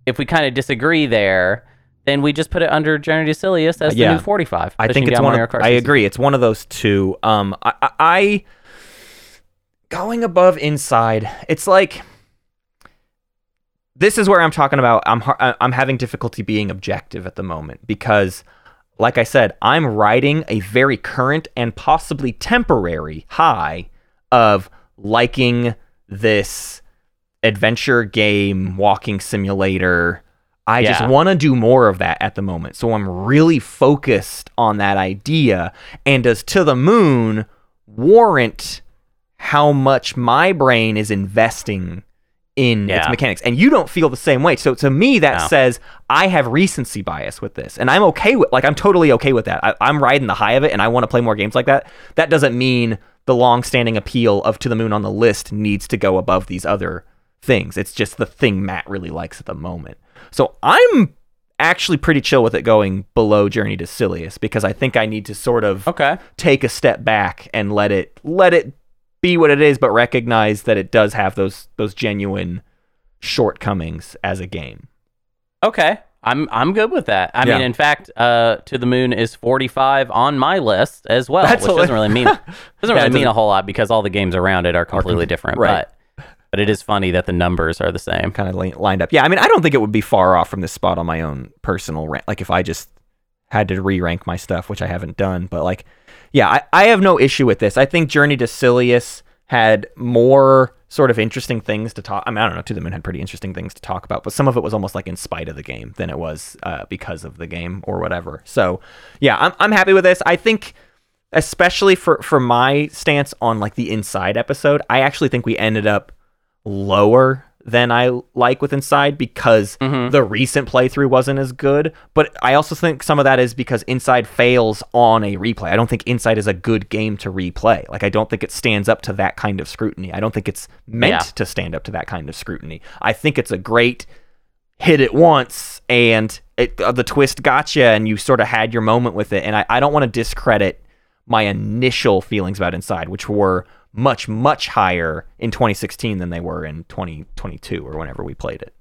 if we kind of disagree there, then we just put it under Journey to Silius as yeah. the new forty-five. I think it's one of, I agree. It's one of those two. Um, I, I, I going above Inside, it's like... This is where I'm talking about. I'm I'm having difficulty being objective at the moment because, like I said, I'm riding a very current and possibly temporary high of liking this adventure game, walking simulator. I yeah. just want to do more of that at the moment. So I'm really focused on that idea. And does To the Moon warrant how much my brain is investing in yeah. its mechanics? And you don't feel the same way, so to me that no. says I have recency bias with this, and I'm okay with, like, I'm totally okay with that. I, I'm riding the high of it and I want to play more games like that. That doesn't mean the long-standing appeal of To the Moon on the list needs to go above these other things. It's just the thing Matt really likes at the moment, so I'm actually pretty chill with it going below Journey to Silius because I think I need to sort of okay. take a step back and let it let it be what it is, but recognize that it does have those those genuine shortcomings as a game. Okay, I'm I'm good with that. I yeah. mean, in fact, uh, To the Moon is forty-five on my list as well, That's which doesn't it. really mean doesn't yeah, really doesn't mean a whole lot because all the games around it are completely different. Right. But but it is funny that the numbers are the same, kind of li- lined up. Yeah, I mean, I don't think it would be far off from this spot on my own personal rank. Like if I just had to re-rank my stuff, which I haven't done, but like. Yeah, I, I have no issue with this. I think Journey to Silius had more sort of interesting things to talk... I mean, I don't know, To the Moon had pretty interesting things to talk about, but some of it was almost like in spite of the game than it was uh, because of the game or whatever. So, yeah, I'm I'm happy with this. I think, especially for, for my stance on like the Inside episode, I actually think we ended up lower than I like with Inside because mm-hmm. the recent playthrough wasn't as good. But I also think some of that is because Inside fails on a replay. I don't think Inside is a good game to replay. Like, I don't think it stands up to that kind of scrutiny. I don't think it's meant yeah. to stand up to that kind of scrutiny. I think it's a great hit it once and it, uh, the twist gotcha and you sort of had your moment with it. And I, I don't want to discredit my initial feelings about Inside, which were much, much higher in twenty sixteen than they were in twenty twenty-two or whenever we played it.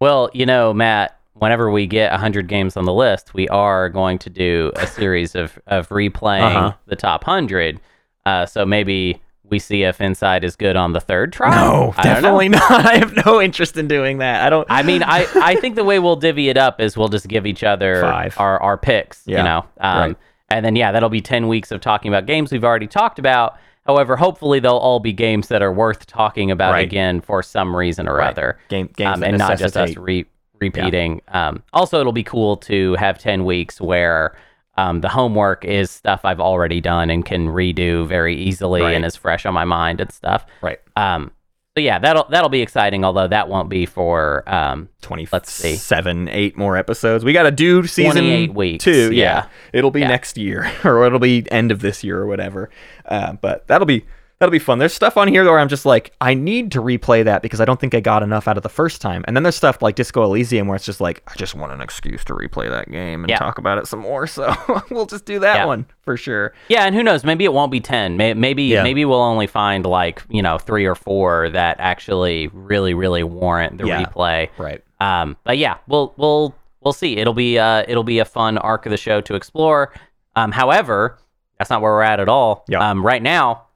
Well, you know, Matt, whenever we get one hundred games on the list, we are going to do a series of, of replaying uh-huh. the top one hundred. Uh, so maybe we see if Inside is good on the third try. No, I definitely not. I have no interest in doing that. I don't. I mean, I, I think the way we'll divvy it up is we'll just give each other Five. our our picks, yeah. you know. Um, right. And then, yeah, that'll be ten weeks of talking about games we've already talked about. However, hopefully they'll all be games that are worth talking about right. again for some reason or right. other. Game, games um, and not just us re- repeating. Yeah. Um, also, it'll be cool to have ten weeks where um, the homework is stuff I've already done and can redo very easily right. and is fresh on my mind and stuff. Right. Um, so yeah, that'll that'll be exciting. Although that won't be for um, twenty. Let's see, seven, eight more episodes. We got to do season weeks, two. Yeah, yeah. it'll be yeah. next year, or it'll be end of this year, or whatever. Uh, but that'll be that'll be fun. There's stuff on here where I'm just like, I need to replay that because I don't think I got enough out of the first time. And then there's stuff like Disco Elysium where it's just like, I just want an excuse to replay that game and yeah. talk about it some more. So we'll just do that yeah. one for sure. Yeah, and who knows? Maybe it won't be ten. Maybe yeah. maybe we'll only find like, you know, three or four that actually really really warrant the yeah. replay. Right. Um. But yeah, we'll we'll we'll see. It'll be uh it'll be a fun arc of the show to explore. Um. However, that's not where we're at at all. Yeah. Um. Right now.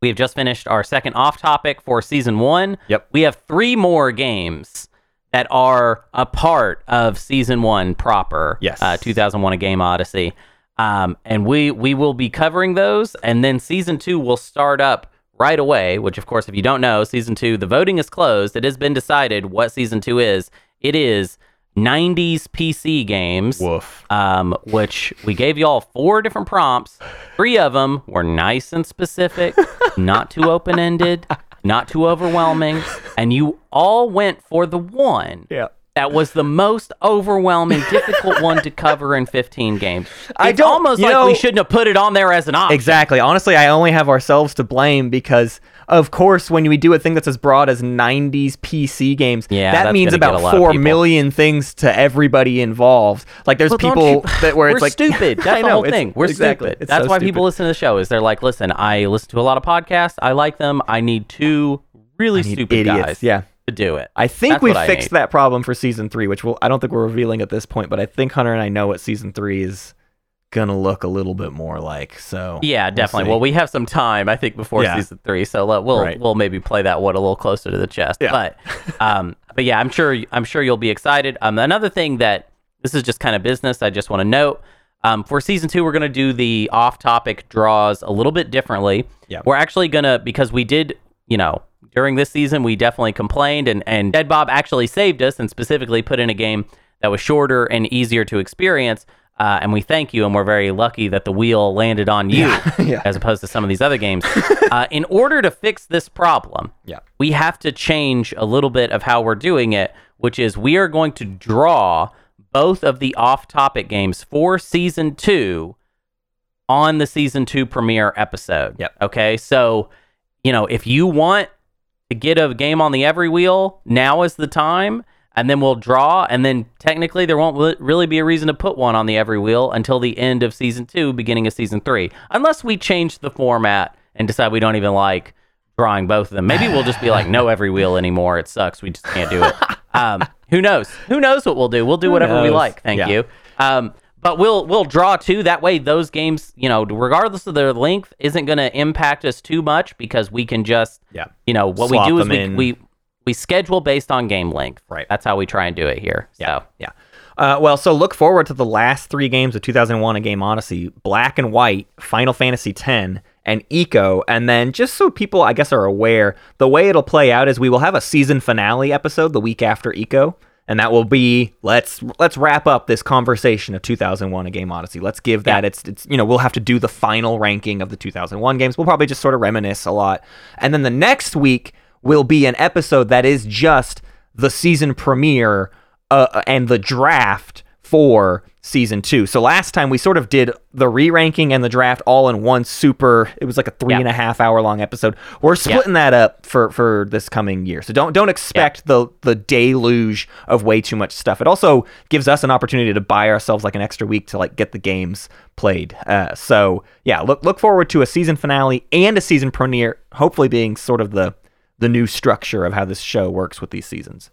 We have just finished our second off-topic for Season one. Yep. We have three more games that are a part of Season one proper. Yes. Uh, two thousand one A Game Odyssey. Um, and we, we will be covering those, and then Season two will start up right away, which, of course, if you don't know, Season two, the voting is closed. It has been decided what Season two is. It is nineties P C games. Woof. Um, which we gave y'all four different prompts. Three of them were nice and specific, not too open-ended, not too overwhelming, and you all went for the one yeah. that was the most overwhelming, difficult one to cover in fifteen games. It's I don't, almost like know, we shouldn't have put it on there as an option. Exactly. Honestly, I only have ourselves to blame because of course, when we do a thing that's as broad as nineties P C games, yeah, that means about four million things to everybody involved. Like, there's well, people you, that where it's like... We're stupid. That's I know, the whole thing. We're exactly, stupid. That's so why stupid. People listen to the show, is they're like, listen, I listen to a lot of podcasts. I like them. I need two really I stupid idiots. guys. Yeah. to do it. I think we fixed that problem for season three, which we'll, I don't think we're revealing at this point, but I think Hunter and I know what season three is gonna look a little bit more like. So yeah, definitely. Well, we have some time, I think, before yeah. season three, so let, we'll right. we'll maybe play that one a little closer to the chest. Yeah. But um, but yeah, I'm sure I'm sure you'll be excited. Um, another thing that this is just kind of business. I just want to note um, for season two, we're gonna do the off-topic draws a little bit differently. Yeah, we're actually gonna because we did, you know. During this season, we definitely complained, and, and Dead Bob actually saved us and specifically put in a game that was shorter and easier to experience, uh, and we thank you, and we're very lucky that the wheel landed on you yeah, yeah. as opposed to some of these other games. uh, in order to fix this problem, yeah. we have to change a little bit of how we're doing it, which is we are going to draw both of the off-topic games for Season two on the Season two premiere episode. Yep. Okay, so, you know, if you want... to get a game on the every wheel, now is the time, and then we'll draw, and then technically there won't li- really be a reason to put one on the every wheel until the end of season two, beginning of season three, unless we change the format and decide we don't even like drawing both of them. Maybe we'll just be like, no every wheel anymore, it sucks, we just can't do it. um who knows who knows what we'll do we'll do who whatever knows? we like thank yeah. you um But we'll we'll draw two. That way, those games, you know, regardless of their length, isn't going to impact us too much because we can just, yeah. you know, what Swap we do is we, we we schedule based on game length. Right. That's how we try and do it here. Yeah. So. Yeah. Uh, well, so look forward to the last three games of two thousand one and Game Odyssey: Black and White, Final Fantasy X, and Eco. And then, just so people, I guess, are aware, the way it'll play out is we will have a season finale episode the week after Eco. And that will be, let's let's wrap up this conversation of two thousand one, A Game Odyssey. Let's give that, yeah. it's, it's you know, we'll have to do the final ranking of the two thousand one games. We'll probably just sort of reminisce a lot. And then the next week will be an episode that is just the season premiere uh, and the draft for season two. So last time we sort of did the re-ranking and the draft all in one super, it was like a three yeah. and a half hour long episode. We're splitting yeah. that up for, for this coming year. So don't don't expect yeah. the, the deluge of way too much stuff. It also gives us an opportunity to buy ourselves like an extra week to like get the games played. Uh, so yeah, look look forward to a season finale and a season premiere, hopefully being sort of the the new structure of how this show works with these seasons.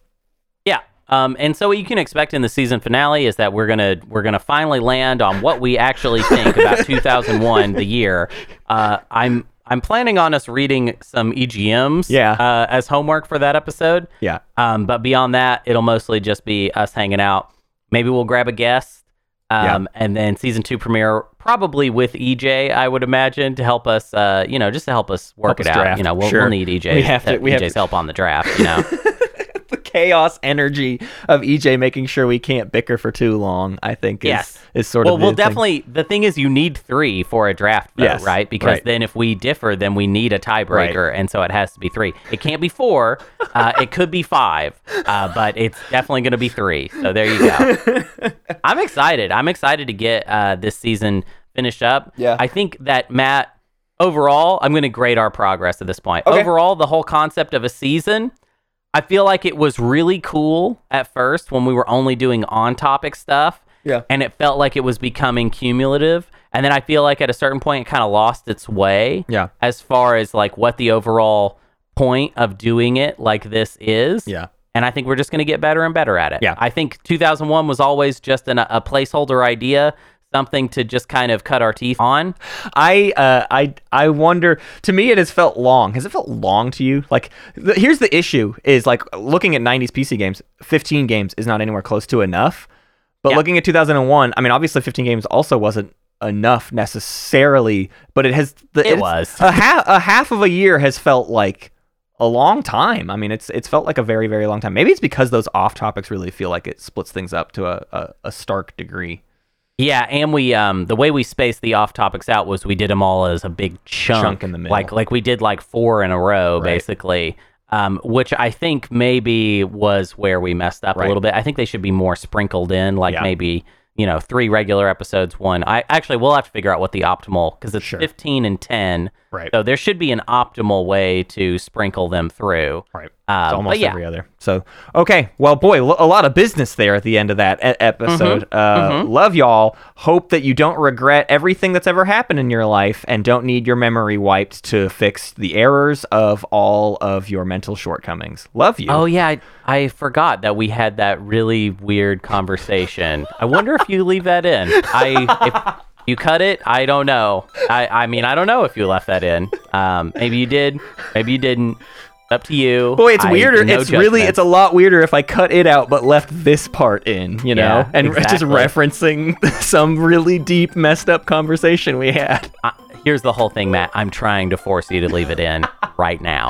Yeah. Um, and so what you can expect in the season finale is that we're gonna we're gonna finally land on what we actually think about two thousand one, the year. Uh, I'm I'm planning on us reading some E G Ms yeah. uh, as homework for that episode. Yeah. Um, but beyond that, it'll mostly just be us hanging out. Maybe we'll grab a guest, um, yeah. and then season two premiere probably with E J, I would imagine, to help us. Uh, you know, just to help us work help it us out. Draft. You know, we'll, sure. we'll need E J. We have to, we EJ's have to. help on the draft. You know. The chaos energy of E J making sure we can't bicker for too long, I think, is, yes. is sort well, of the Well, we'll definitely... The thing is, you need three for a draft, vote, yes. right? Because right. then if we differ, then we need a tiebreaker, right. and so it has to be three. It can't be four. uh, it could be five, uh, but it's definitely going to be three. So there you go. I'm excited. I'm excited to get uh, this season finished up. Yeah. I think that, Matt, overall, I'm going to grade our progress at this point. Okay. Overall, the whole concept of a season... I feel like it was really cool at first when we were only doing on-topic stuff, yeah. and it felt like it was becoming cumulative. And then I feel like at a certain point, it kind of lost its way yeah. as far as like what the overall point of doing it like this is. Yeah. And I think we're just going to get better and better at it. Yeah. I think two thousand one was always just an, a placeholder idea, something to just kind of cut our teeth on. I uh, I I wonder, to me it has felt long. Has it felt long to you? Like, the, here's the issue is like looking at nineties P C games, fifteen games is not anywhere close to enough. But yeah. looking at two thousand one, I mean, obviously fifteen games also wasn't enough necessarily, but it has... The, it was. a, ha- a half of a year has felt like a long time. I mean, it's it's felt like a very, very long time. Maybe it's because those off-topics really feel like it splits things up to a, a, a stark degree. Yeah, and we um the way we spaced the off topics out was we did them all as a big chunk, chunk in the middle, like like we did like four in a row, right. basically, um which I think maybe was where we messed up right. a little bit. I think they should be more sprinkled in, like yeah. maybe you know three regular episodes, one. I actually we'll have to figure out what the optimal because it's sure. fifteen and ten. Right. So there should be an optimal way to sprinkle them through. Right. Um, it's almost yeah. every other. So, okay. Well, boy, lo- a lot of business there at the end of that e- episode. Mm-hmm. Uh, mm-hmm. Love y'all. Hope that you don't regret everything that's ever happened in your life and don't need your memory wiped to fix the errors of all of your mental shortcomings. Love you. Oh, yeah. I, I forgot that we had that really weird conversation. I wonder if you leave that in. I... If, you cut it? I don't know. I, I mean, I don't know if you left that in. Um, maybe you did. Maybe you didn't. Up to you. Boy, it's I, weirder. No it's judgment. Really, it's a lot weirder if I cut it out but left this part in, you know, yeah, and exactly. just referencing some really deep, messed up conversation we had. Uh, here's the whole thing, Matt. I'm trying to force you to leave it in right now.